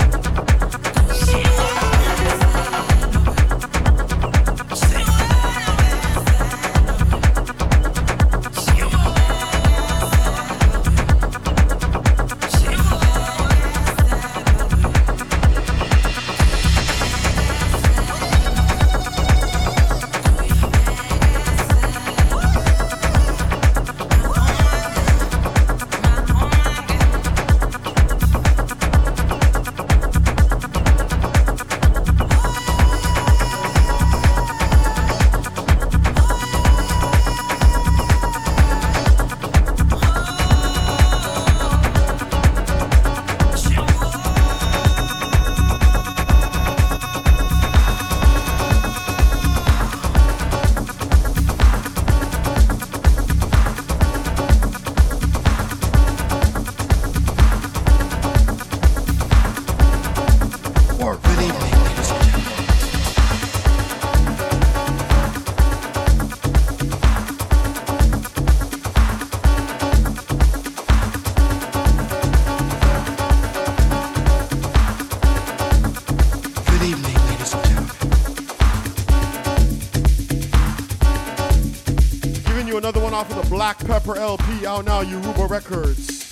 you another one off of the Black Pepper LP out now, Yoruba Records.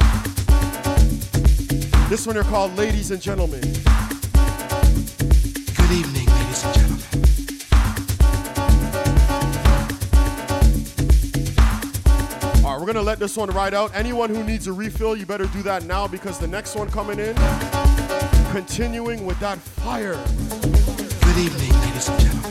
This one here called Ladies and Gentlemen. Good evening, ladies and gentlemen. Alright, we're gonna let this one ride out. Anyone who needs a refill, you better do that now, because the next one coming in, continuing with that fire. Good evening, ladies and gentlemen.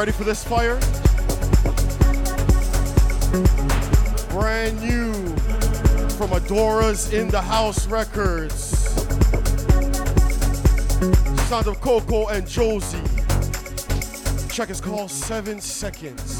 Ready for this fire? Brand new from Adora's In The House Records. Sound of Coco and Josie. Check is called 7 Seconds.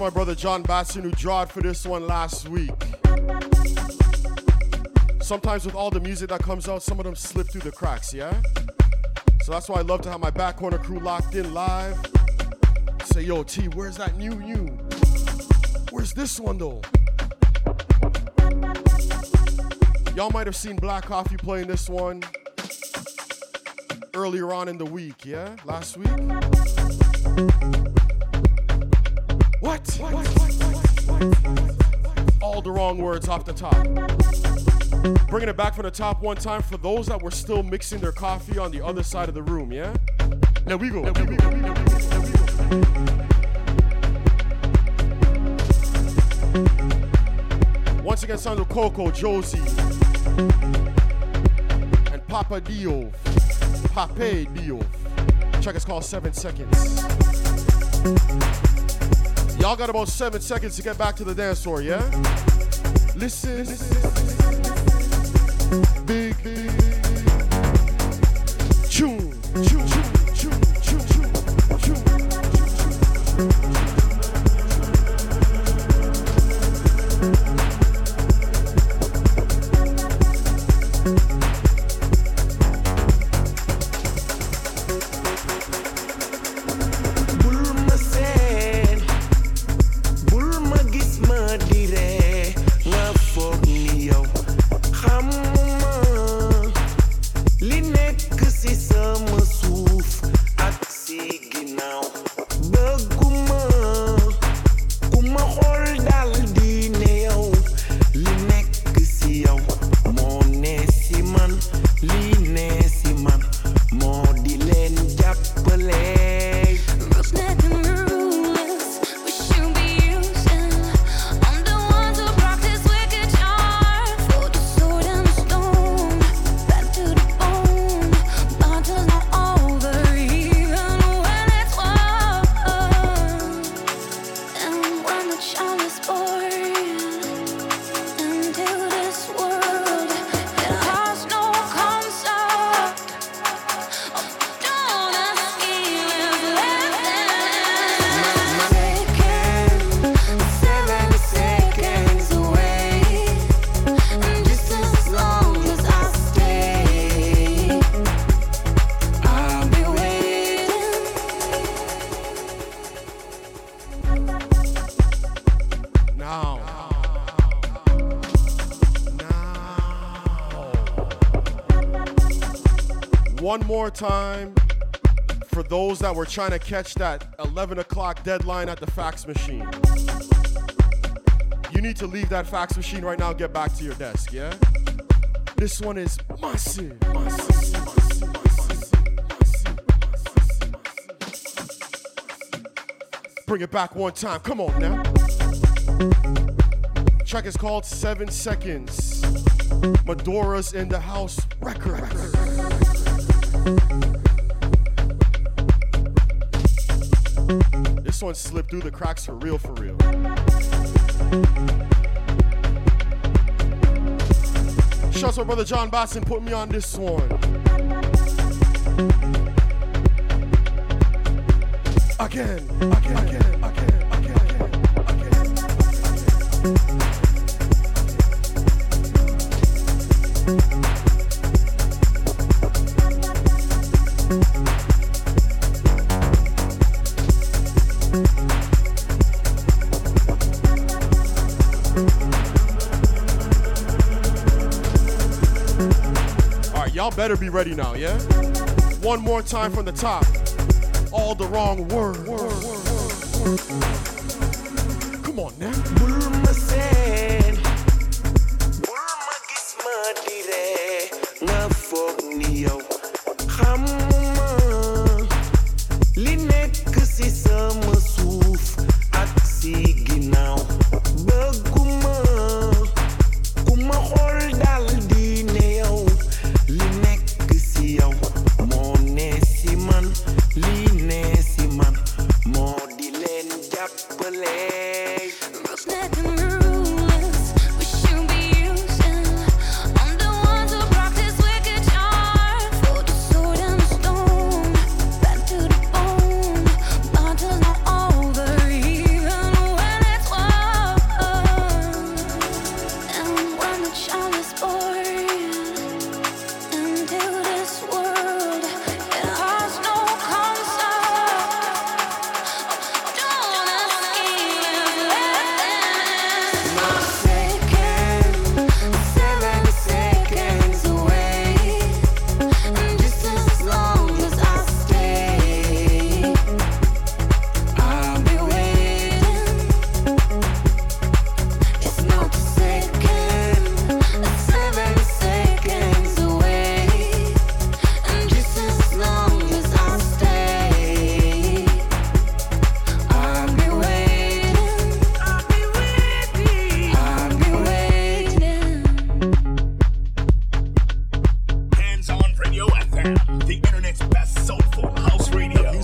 My brother John Batson, who drawed for this one last week. Sometimes with all the music that comes out, some of them slip through the cracks, yeah? So that's why I love to have my back corner crew locked in live. Say, yo, T, where's that new? Where's this one, though? Y'all might have seen Black Coffee playing this one earlier on in the week, yeah? Last week. What? All the wrong words off the top. Bringing it back from the top one time for those that were still mixing their coffee on the other side of the room, yeah? There we go. Once again, sound of Coco, Josie, and Papa Dio, Pape Dio. Track is called 7 Seconds. Y'all got about 7 seconds to get back to the dance floor, yeah? Listen. Big tune. One more time for those that were trying to catch that 11 o'clock deadline at the fax machine. You need to leave that fax machine right now and get back to your desk, yeah? This one is massive. Bring it back one time. Come on now. Track is called 7 Seconds. Adora's In The House Records. This one slipped through the cracks for real. Shout out to my brother John Batson, put me on this one. Again. Better be ready now, yeah? One more time from the top. All the wrong words. Come on now.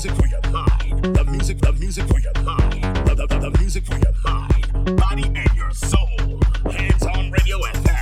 music for your mind. The music for your mind. The music for your mind, body and your soul. Hands on radio FM. Yeah.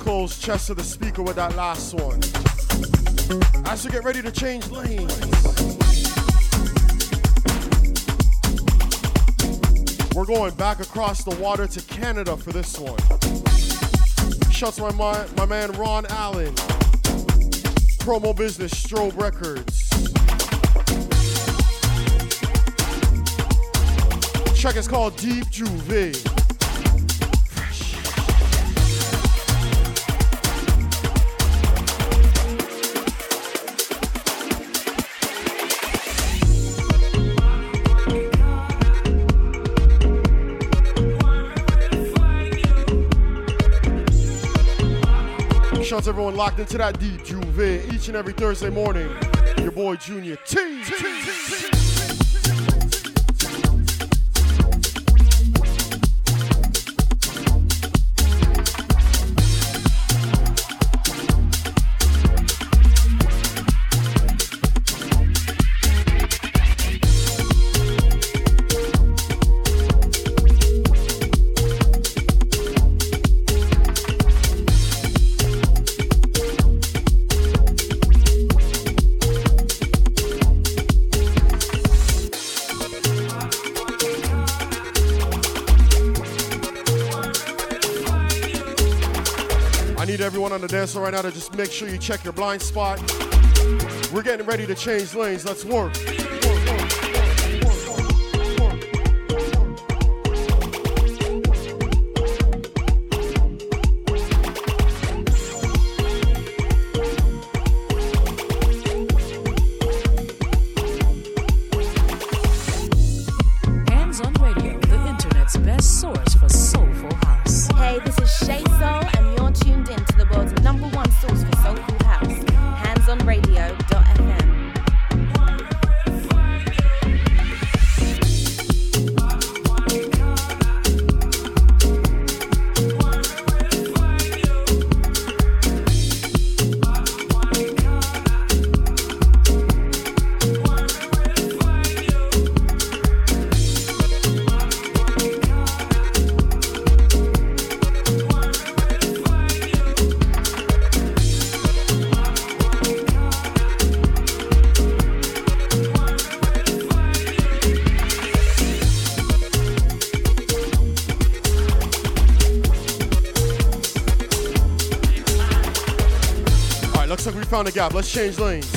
Closed, chest to the speaker with that last one. As we get ready to change lanes, we're going back across the water to Canada for this one. Shouts to my man Ron Allen, promo business Strobe Records. Track is called Deep Juve. Shouts everyone locked into that deep juve each and every Thursday morning. Your boy Junior T. On the dance floor right now to just make sure you check your blind spot. We're getting ready to change lanes. Let's work. looks like we found a gap. Let's change lanes.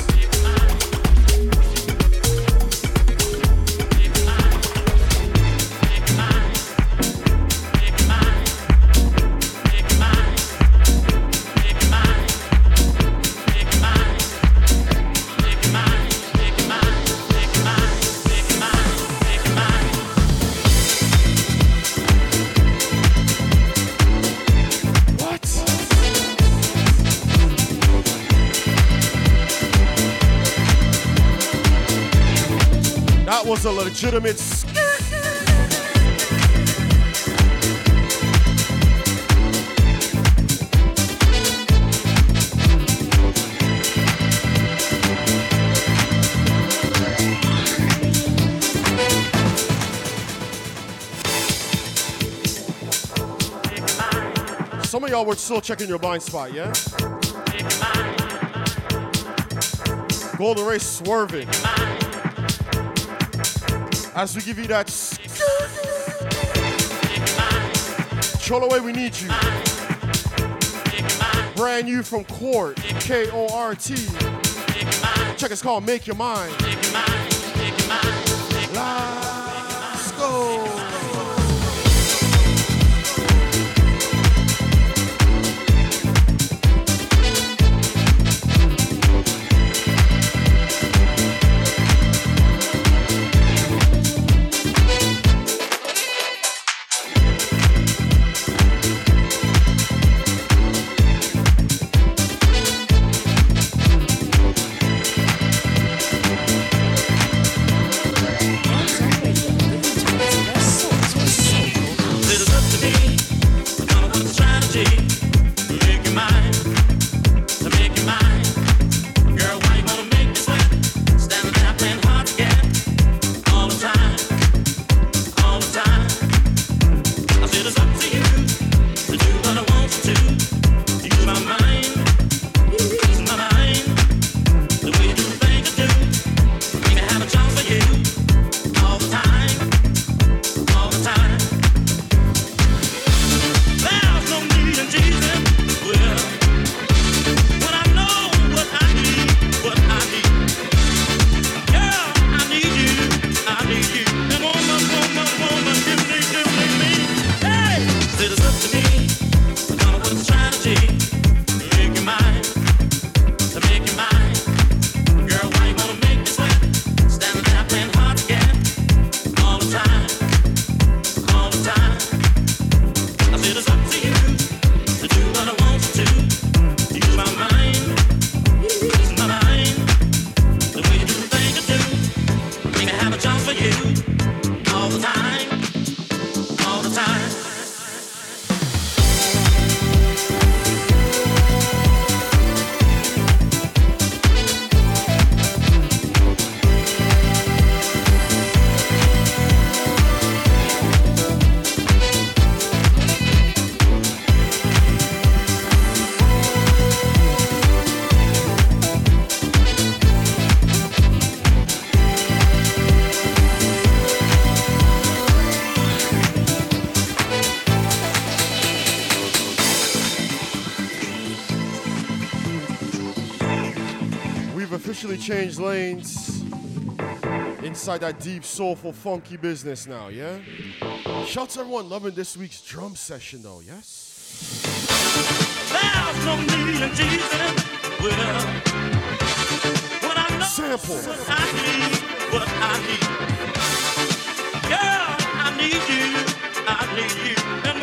Was a legitimate skirt. Some of y'all were still checking your blind spot, yeah? Golden Ray swerving. As we give you that Cholo way, we need you. Brand new from Court, K-O-R-T. Check, it's called Make Your Mind. Let's go. Change lanes inside that deep, soulful, funky business now, yeah? Shout to everyone loving this week's drum session, though, yes? Sample. Girl, I need you, I need you. And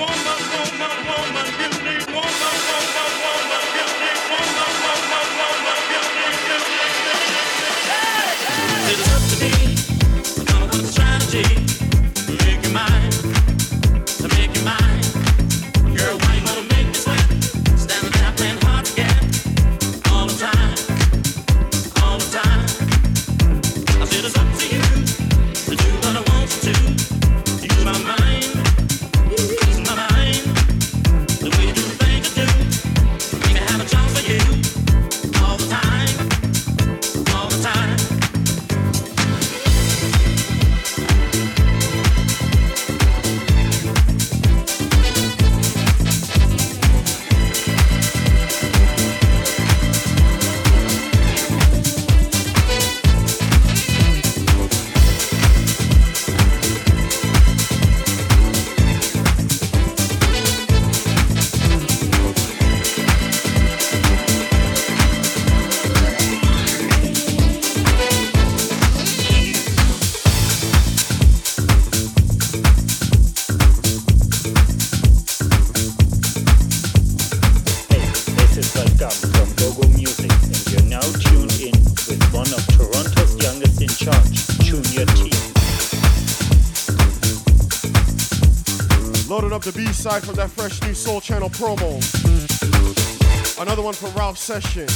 Loaded up the B-side from that fresh new Soul Channel promo. Another one from Ralph Session.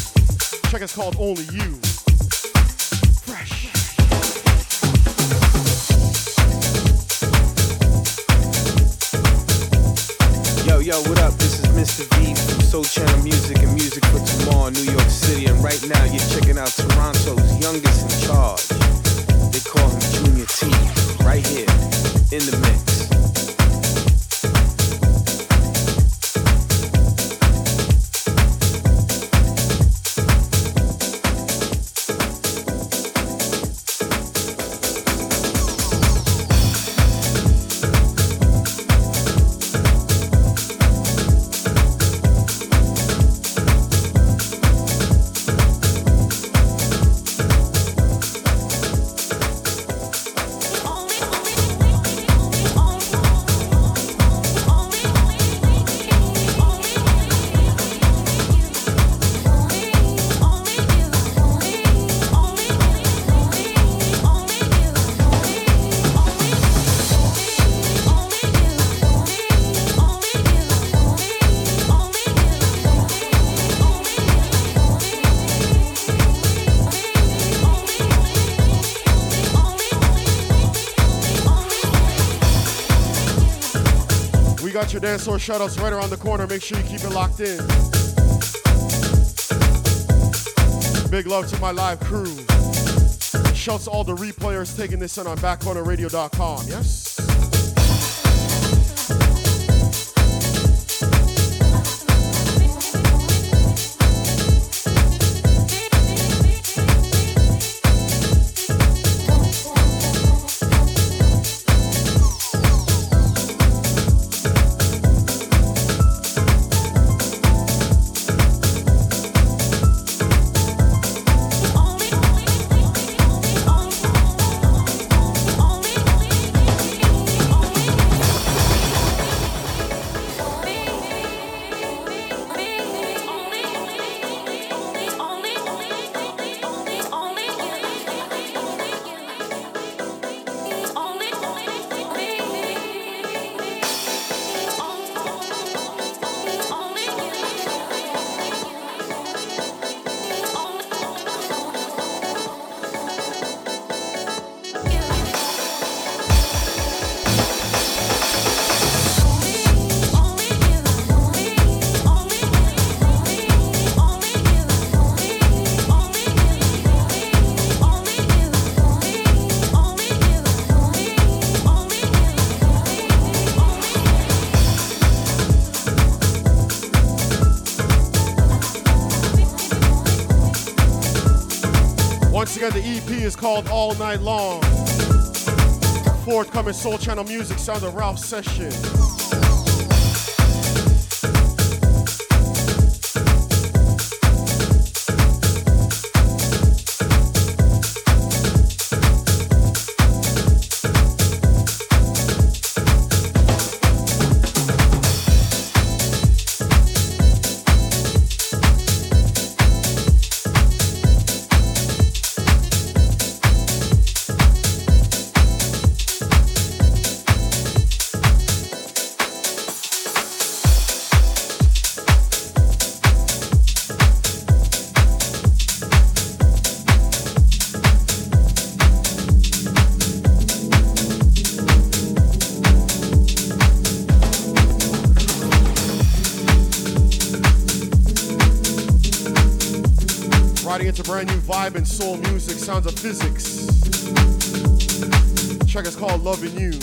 Check, it's called Only You. Fresh. Yo, what up? This is Mr. V from Soul Channel Music and Music for Tomorrow in New York City. And right now you're checking out Toronto's youngest in charge. They call him Junior T. Right here, in the mix. Your dance floor shout-outs right around the corner. Make sure you keep it locked in. Big love to my live crew. Shouts to all the replayers taking this in on backcornerradio.com. Yes? Again, the EP is called All Night Long. Forthcoming Soul Channel Music, sound of Ralph Session. Brand new vibe and soul music, sounds of physics. Check, it's called Loving You.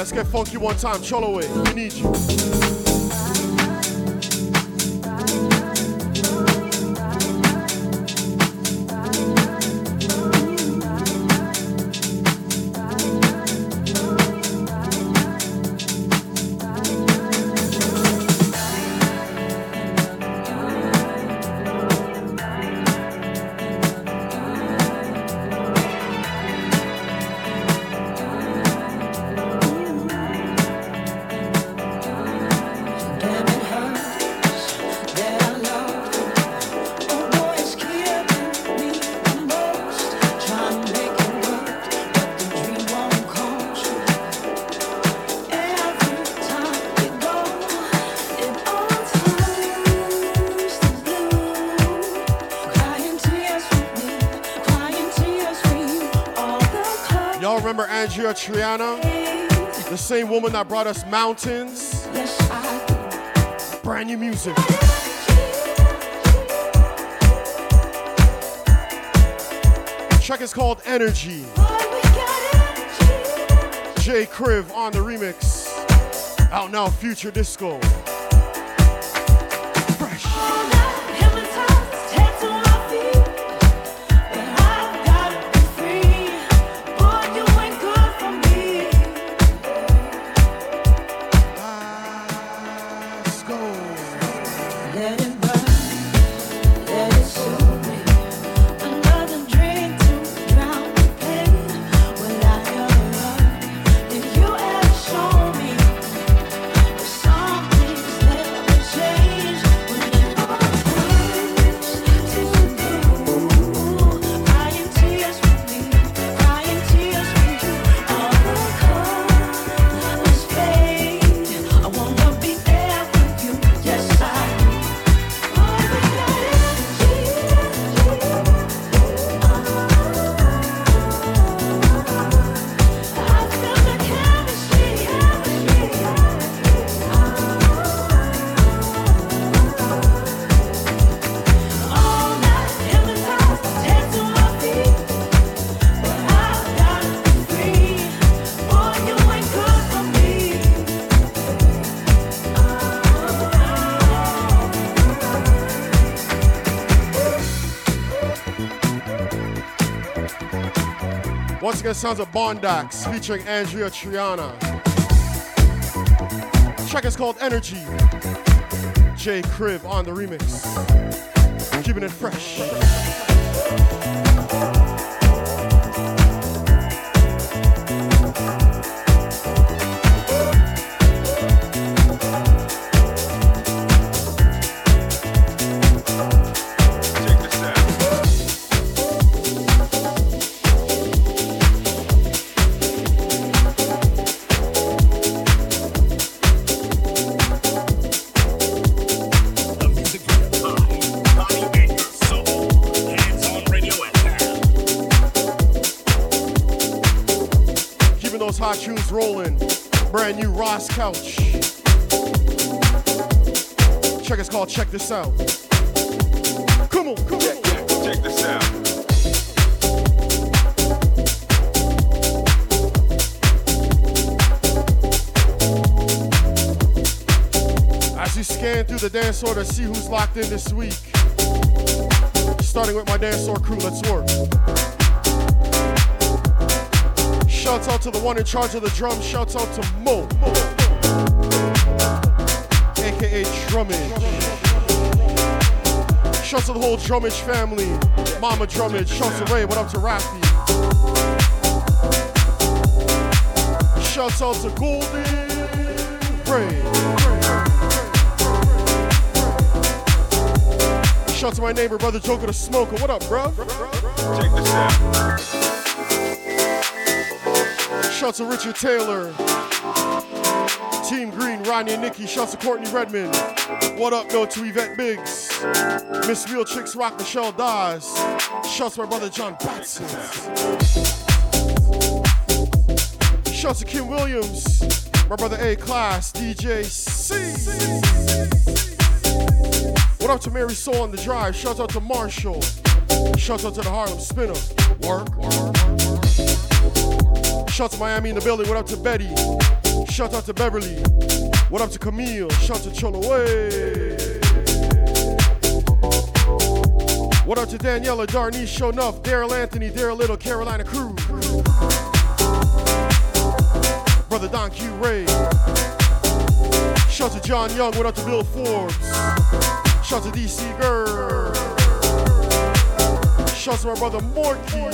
let's get funky one time. Cholo, we need you. Andreya Triana, the same woman that brought us Mountains. Brand new music. The track is called Energy. Jay Kriv on the remix. Out now, Future Disco. Once again, sounds of Bondax featuring Andreya Triana. The track is called Energy. Jay Kriv on the remix. Keeping it fresh. Tunes rolling, brand new Ross Couch. Check, it's called Check This Out. Come on, come on. Check this out. As you scan through the dance floor to see who's locked in this week, starting with my dance floor crew, let's work. Shouts out to the one in charge of the drums. Shouts out to Mo, aka Drummage. Shouts to the whole Drummage family. Mama Drummage. Shouts to Ray. What up to Rafi? Shouts out to Golden Ray. Shouts to my neighbor, brother Joker the Smoker. What up, bro? Check this out. Shouts to Richard Taylor, Team Green, Ronnie and Nikki. Shouts to Courtney Redmond. What up, though, to Yvette Biggs, Miss Real Chicks Rock, Michelle Dawes. Shouts to my brother John Batson. Shouts to Kim Williams, my brother A Class, DJ C. What up to Mary Soul on the Drive? Shouts out to Marshall. Shouts out to the Harlem Spinner. Work. Shouts to Miami in the building. What up to Betty? Shout out to Beverly. What up to Camille? Shout out to Cholaway. What up to Daniela, Darnice, Shonuff, Daryl Anthony, Daryl Little, Carolina Crew. Brother Don Q Ray. Shout out to John Young. What up to Bill Forbes? Shout out to DC Girl. Shout out to my brother Morky.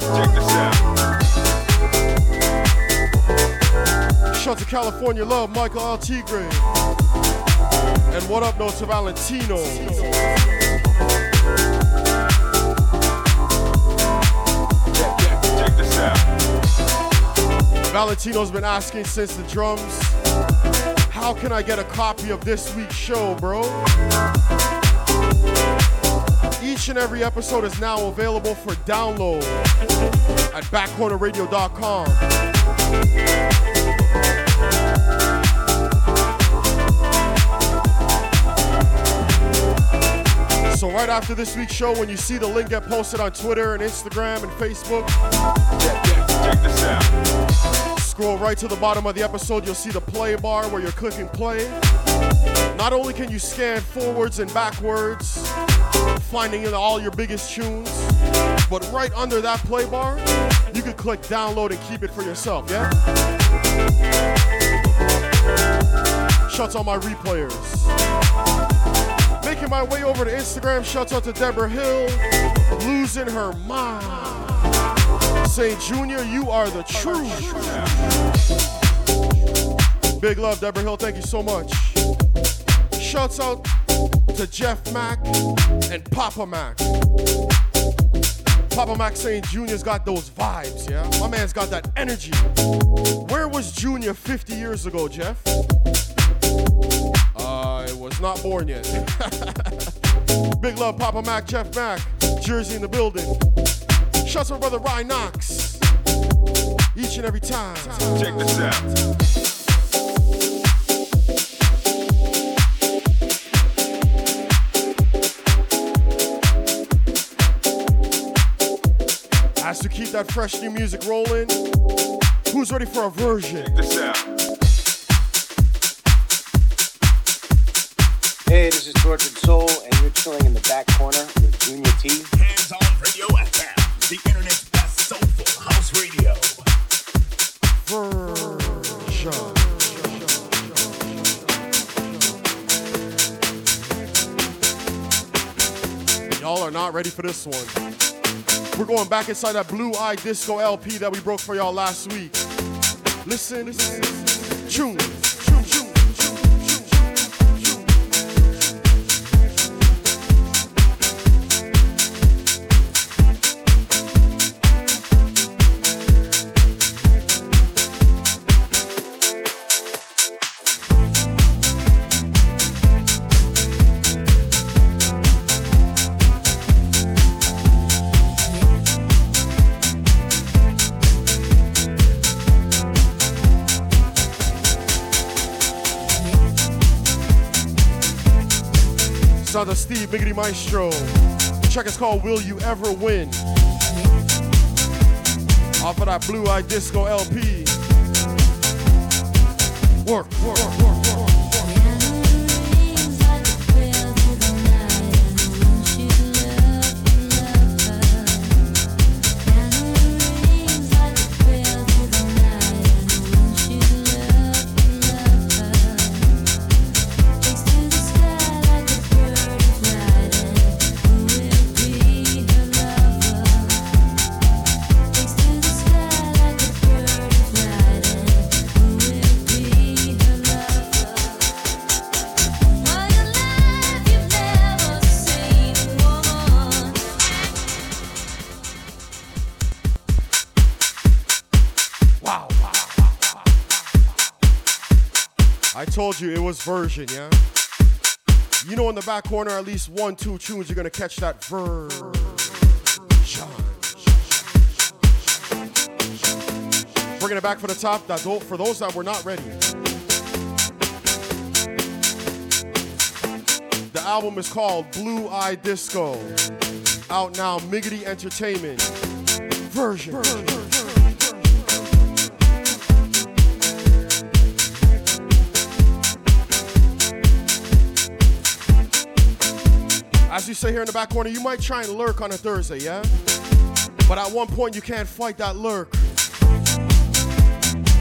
Check this out. Shout out to California Love, Michael Altigre. And what up, though, to Valentino. Check this out. Valentino's been asking since the drums, how can I get a copy of this week's show, bro? Each and every episode is now available for download at backcornerradio.com. So right after this week's show, when you see the link get posted on Twitter and Instagram and Facebook, check this out. Scroll right to the bottom of the episode, you'll see the play bar where you're clicking play. Not only can you scan forwards and backwards, finding in all your biggest tunes, but right under that play bar, you can click download and keep it for yourself, yeah? Shouts out my replayers. Making my way over to Instagram, shouts out to Deborah Hill, losing her mind. Saying, Junior, you are the truth. Big love, Deborah Hill, thank you so much. Shouts out to Jeff Mack and Papa Mack. Papa Mack saying Junior's got those vibes, yeah? My man's got that energy. Where was Junior 50 years ago, Jeff? I was not born yet. Big love, Papa Mack, Jeff Mack, Jersey in the building. Shouts to my brother Ryan Knox. Each and every time. Check this out. To keep that fresh new music rolling. Who's ready for a version? Check this out. Hey, this is Tortured Soul, and you're chilling in the back corner with Junior T. Hands on Radio FM, the internet's best soulful house radio. Version. Y'all are not ready for this one. We're going back inside that Blue Eye Disco LP that we broke for y'all last week. Listen, tune. Another Steve Biggity Maestro. The track is called Will You Ever Win? Off of that Blue Eye Disco LP. Work. Told you it was version, yeah? You know, in the back corner, at least 1-2 tunes, you're gonna catch that version. Bringing it back for the top, that for those that were not ready. The album is called Blue Eye Disco. Out now, Miggity Entertainment. Version. you sit here in the back corner, you might try and lurk on a Thursday, yeah? But at one point, you can't fight that lurk.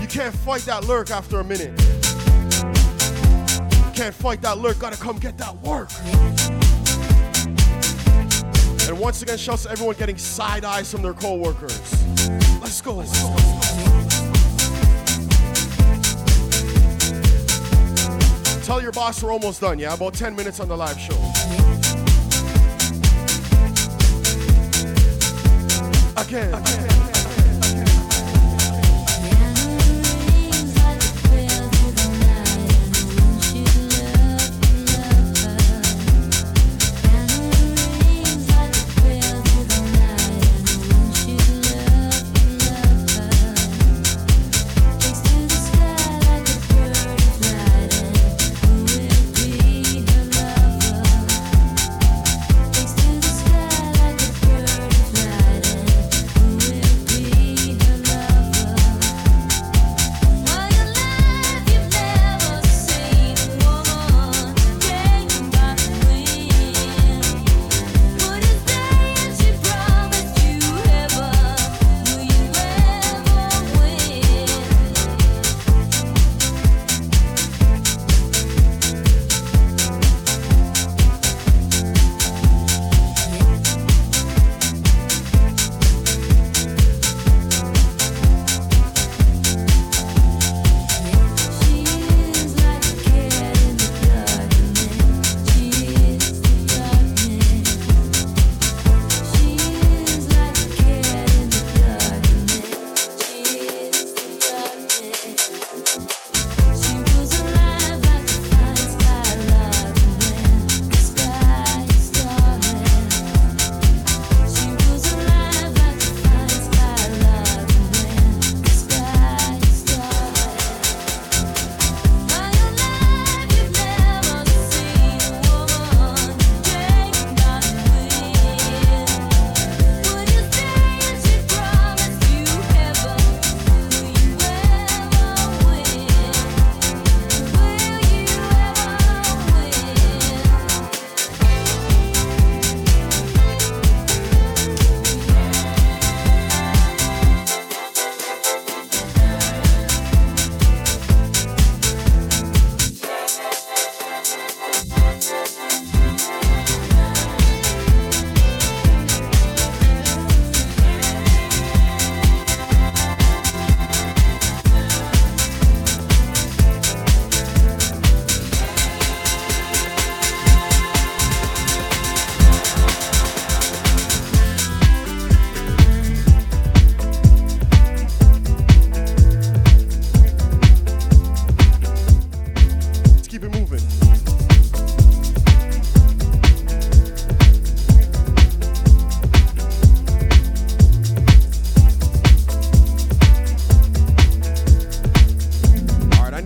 You can't fight that lurk after a minute. You can't fight that lurk, gotta come get that work. And once again, shouts to everyone getting side eyes from their co-workers. Let's go, let's go. Tell your boss we're almost done, yeah? About 10 minutes on the live show.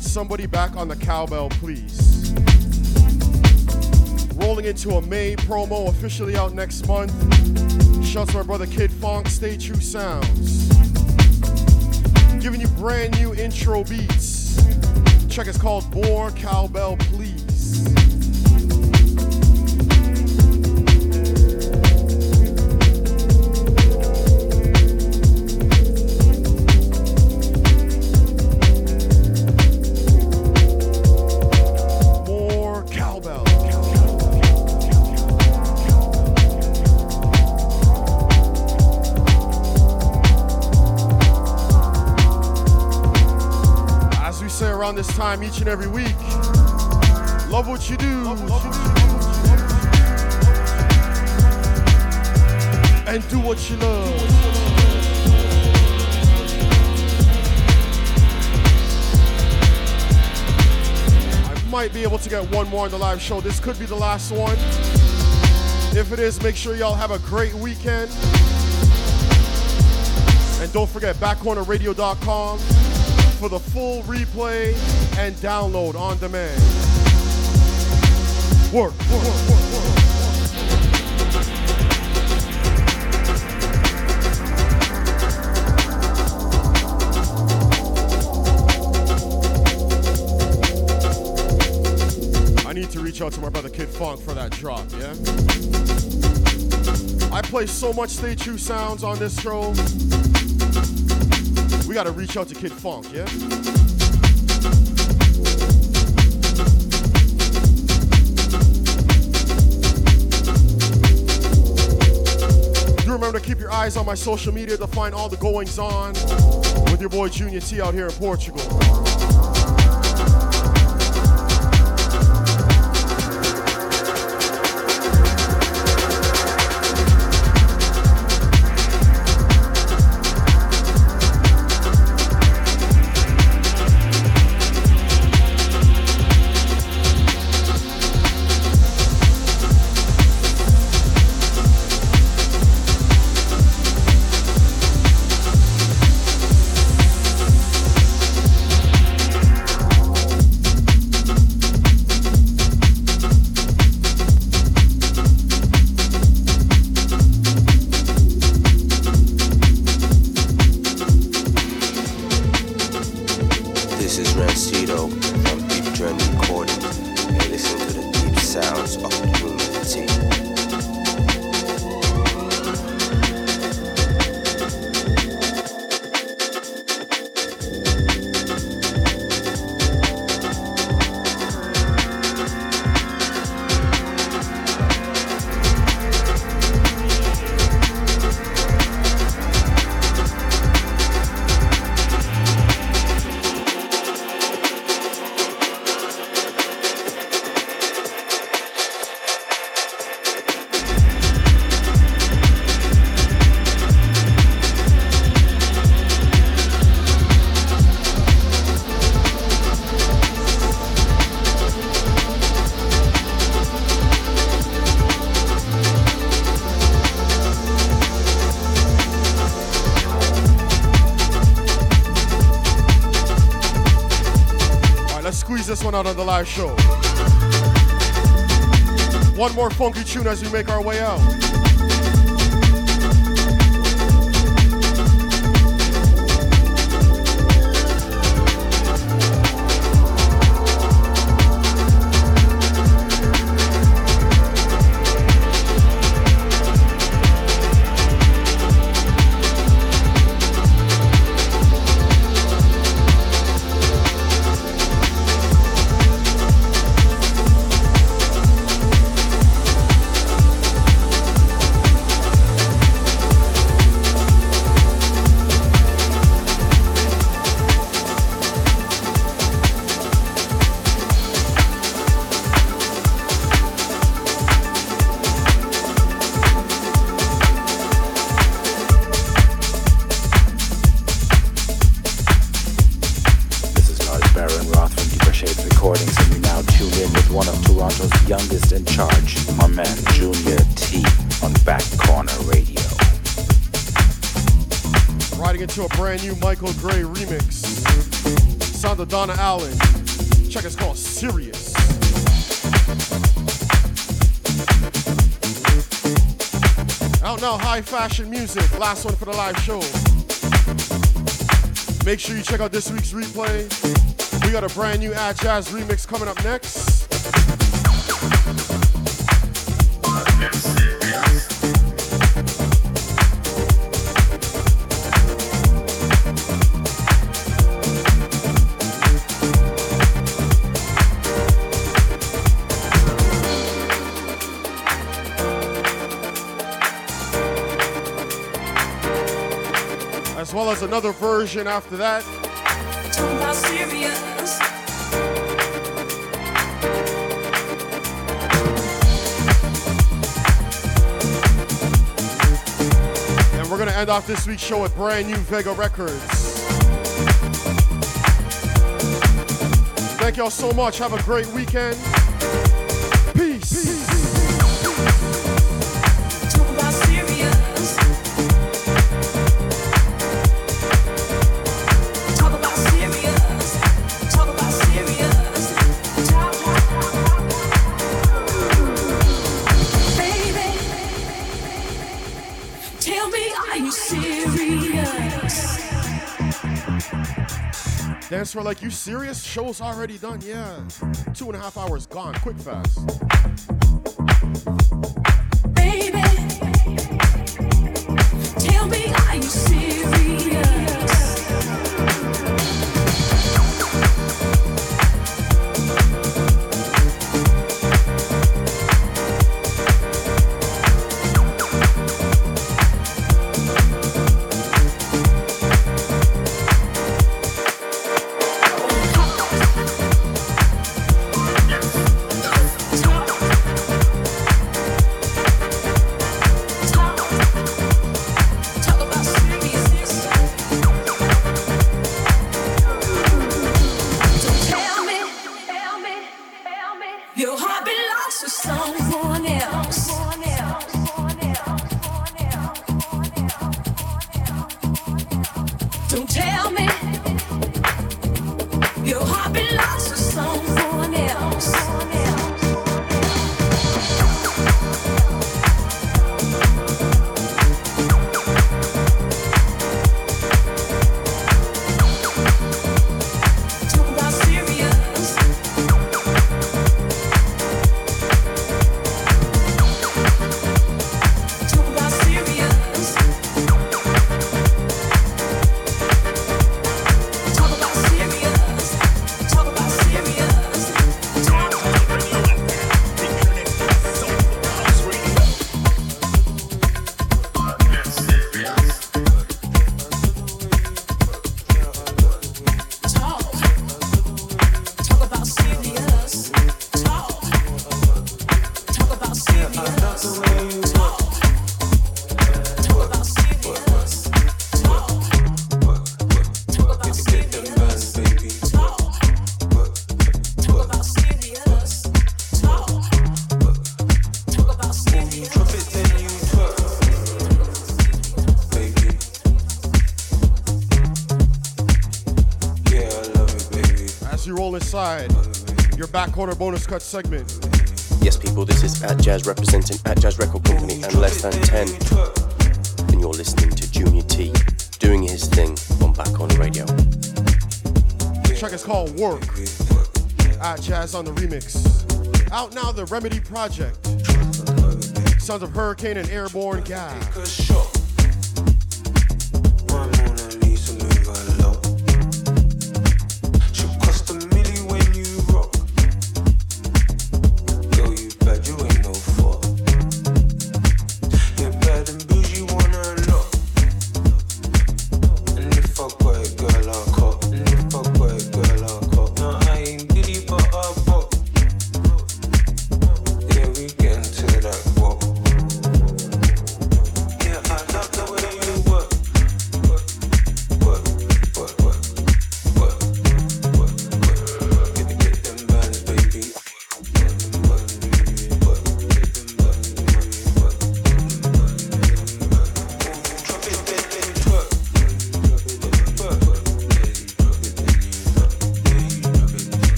Somebody back on the cowbell, please. Rolling into a May promo, officially out next month. Shouts to my brother Kid Funk, Stay True Sounds. Giving you brand new intro beats. Check is called More Cowbell, Please. This time each and every week. Love what you do. And do what you love. I might be able to get one more on the live show. This could be the last one. If it is, make sure y'all have a great weekend. And don't forget, backcornerradio.com. for the full replay and download on demand. Work. reach out to my brother Kid Funk for that drop, yeah? I play so much Stay True Sounds on this show. We gotta reach out to Kid Funk, yeah? Do remember to keep your eyes on my social media to find all the goings on with your boy Junior T out here in Portugal. Out on the live show. One more funky tune as we make our way out. Donna Allen, check, it's called Serious. Out now, high fashion music, last one for the live show. Make sure you check out this week's replay. We got a brand new Ad Jazz remix coming up next. Well, as another version after that. And we're gonna end off this week's show with brand new Vega Records. Thank y'all so much. Have a great weekend. Peace. Tell me, are you serious? Dance for like, you serious? Show's already done, yeah. 2.5 hours gone, quick fast. Baby, tell me, are you serious? Side, your back corner bonus cut segment. Yes, people, this is At Jazz representing At Jazz Record Company and Less Than 10. And you're listening to Junior T doing his thing on Back on Radio. The track is called Work. At Jazz on the remix. Out now, the Remedy Project. Sounds of Hurricane and Airborne Gas.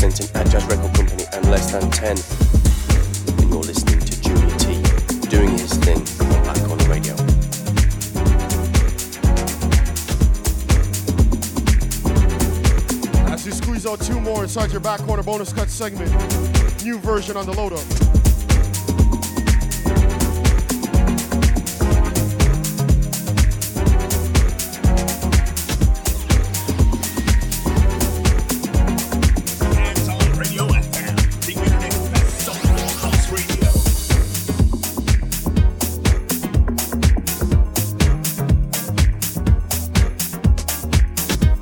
representing Adjazz Record Company and Less Than 10. And you're listening to Junior T doing his thing on Black Coffee Radio. As you squeeze out two more inside your back corner bonus cut segment, new version on the load up.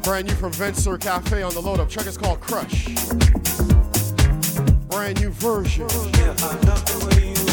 Brand new from Venser Cafe on the load up. Check, it's called Crush. Brand new version. Yeah, I love the way you look.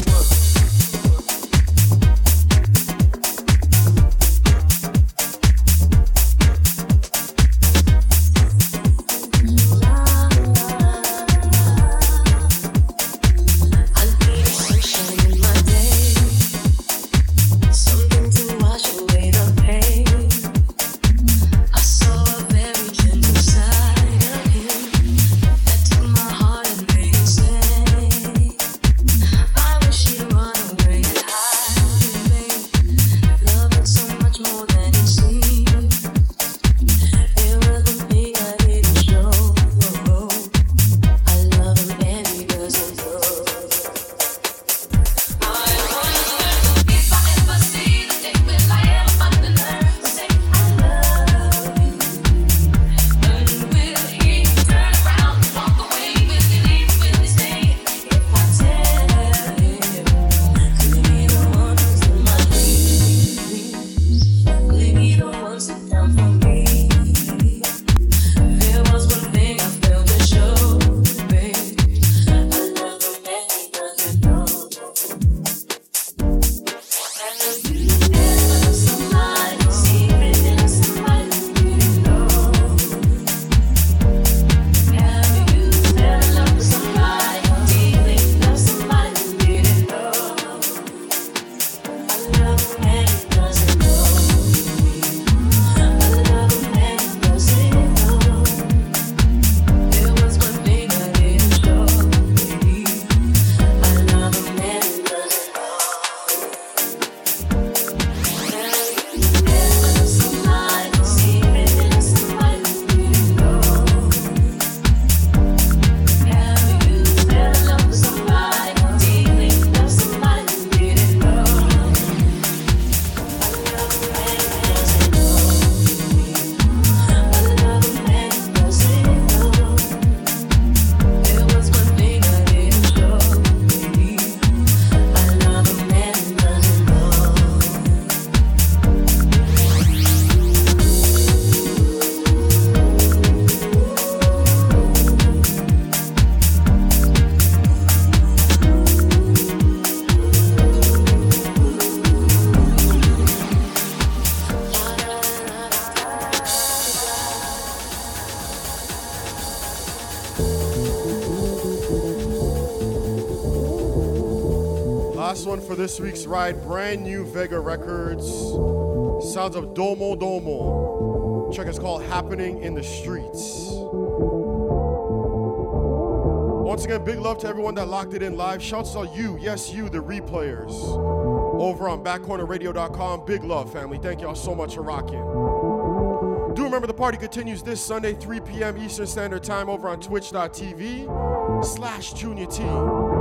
For this week's ride, brand new Vega Records, sounds of Domo Domo. Check, it's called Happening in the Streets. Once again, big love to everyone that locked it in live. Shouts out you, yes you, the replayers over on backcornerradio.com. Big love, family. Thank y'all so much for rocking. Do remember the party continues this Sunday, 3 p.m. Eastern Standard Time over on twitch.tv/JuniorT.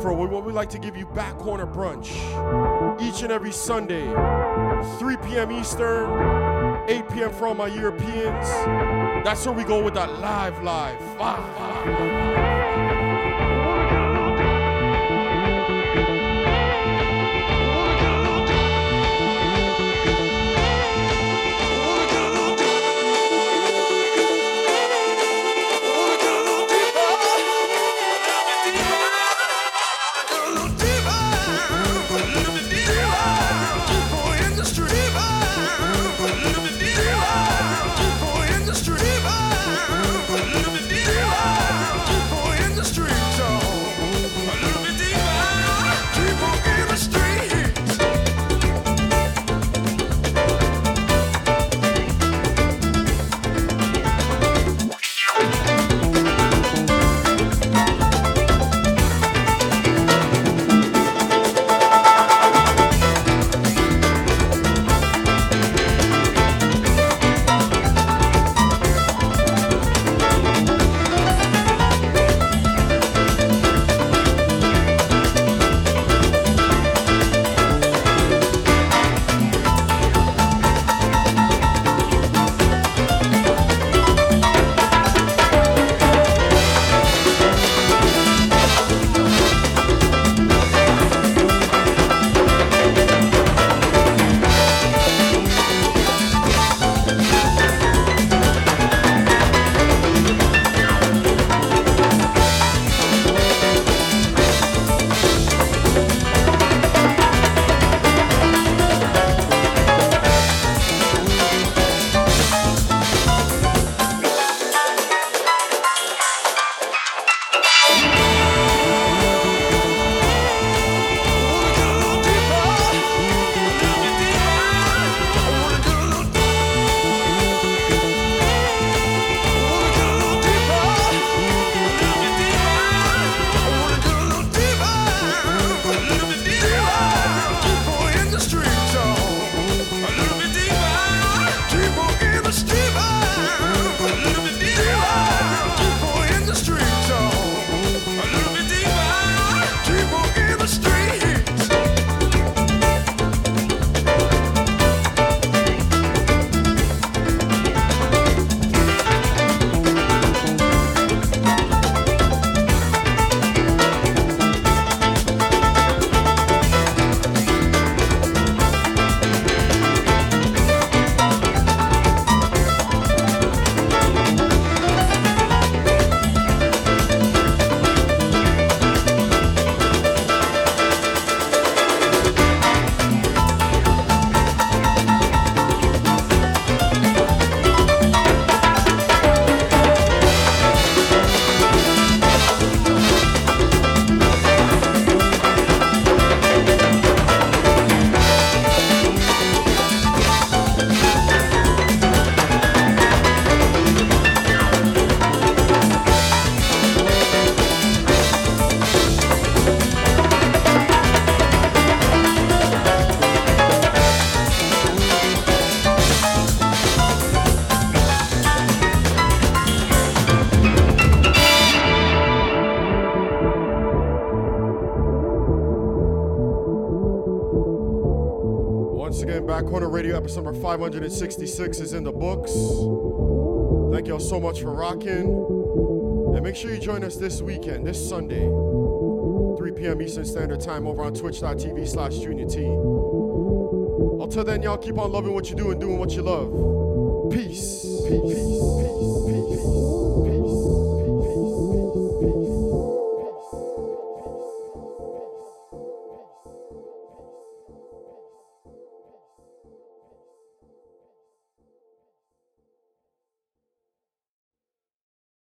For what we like to give you, Back Corner Brunch, each and every Sunday, 3 p.m. Eastern, 8 p.m. for all my Europeans. That's where we go with that live. Black Corner Radio episode number 566 is in the books. Thank y'all so much for rocking. And make sure you join us this weekend, this Sunday, 3 p.m. Eastern Standard Time over on twitch.tv/JuniorT. Until then, y'all keep on loving what you do and doing what you love. Peace. Peace. Peace. Peace. Peace. Peace.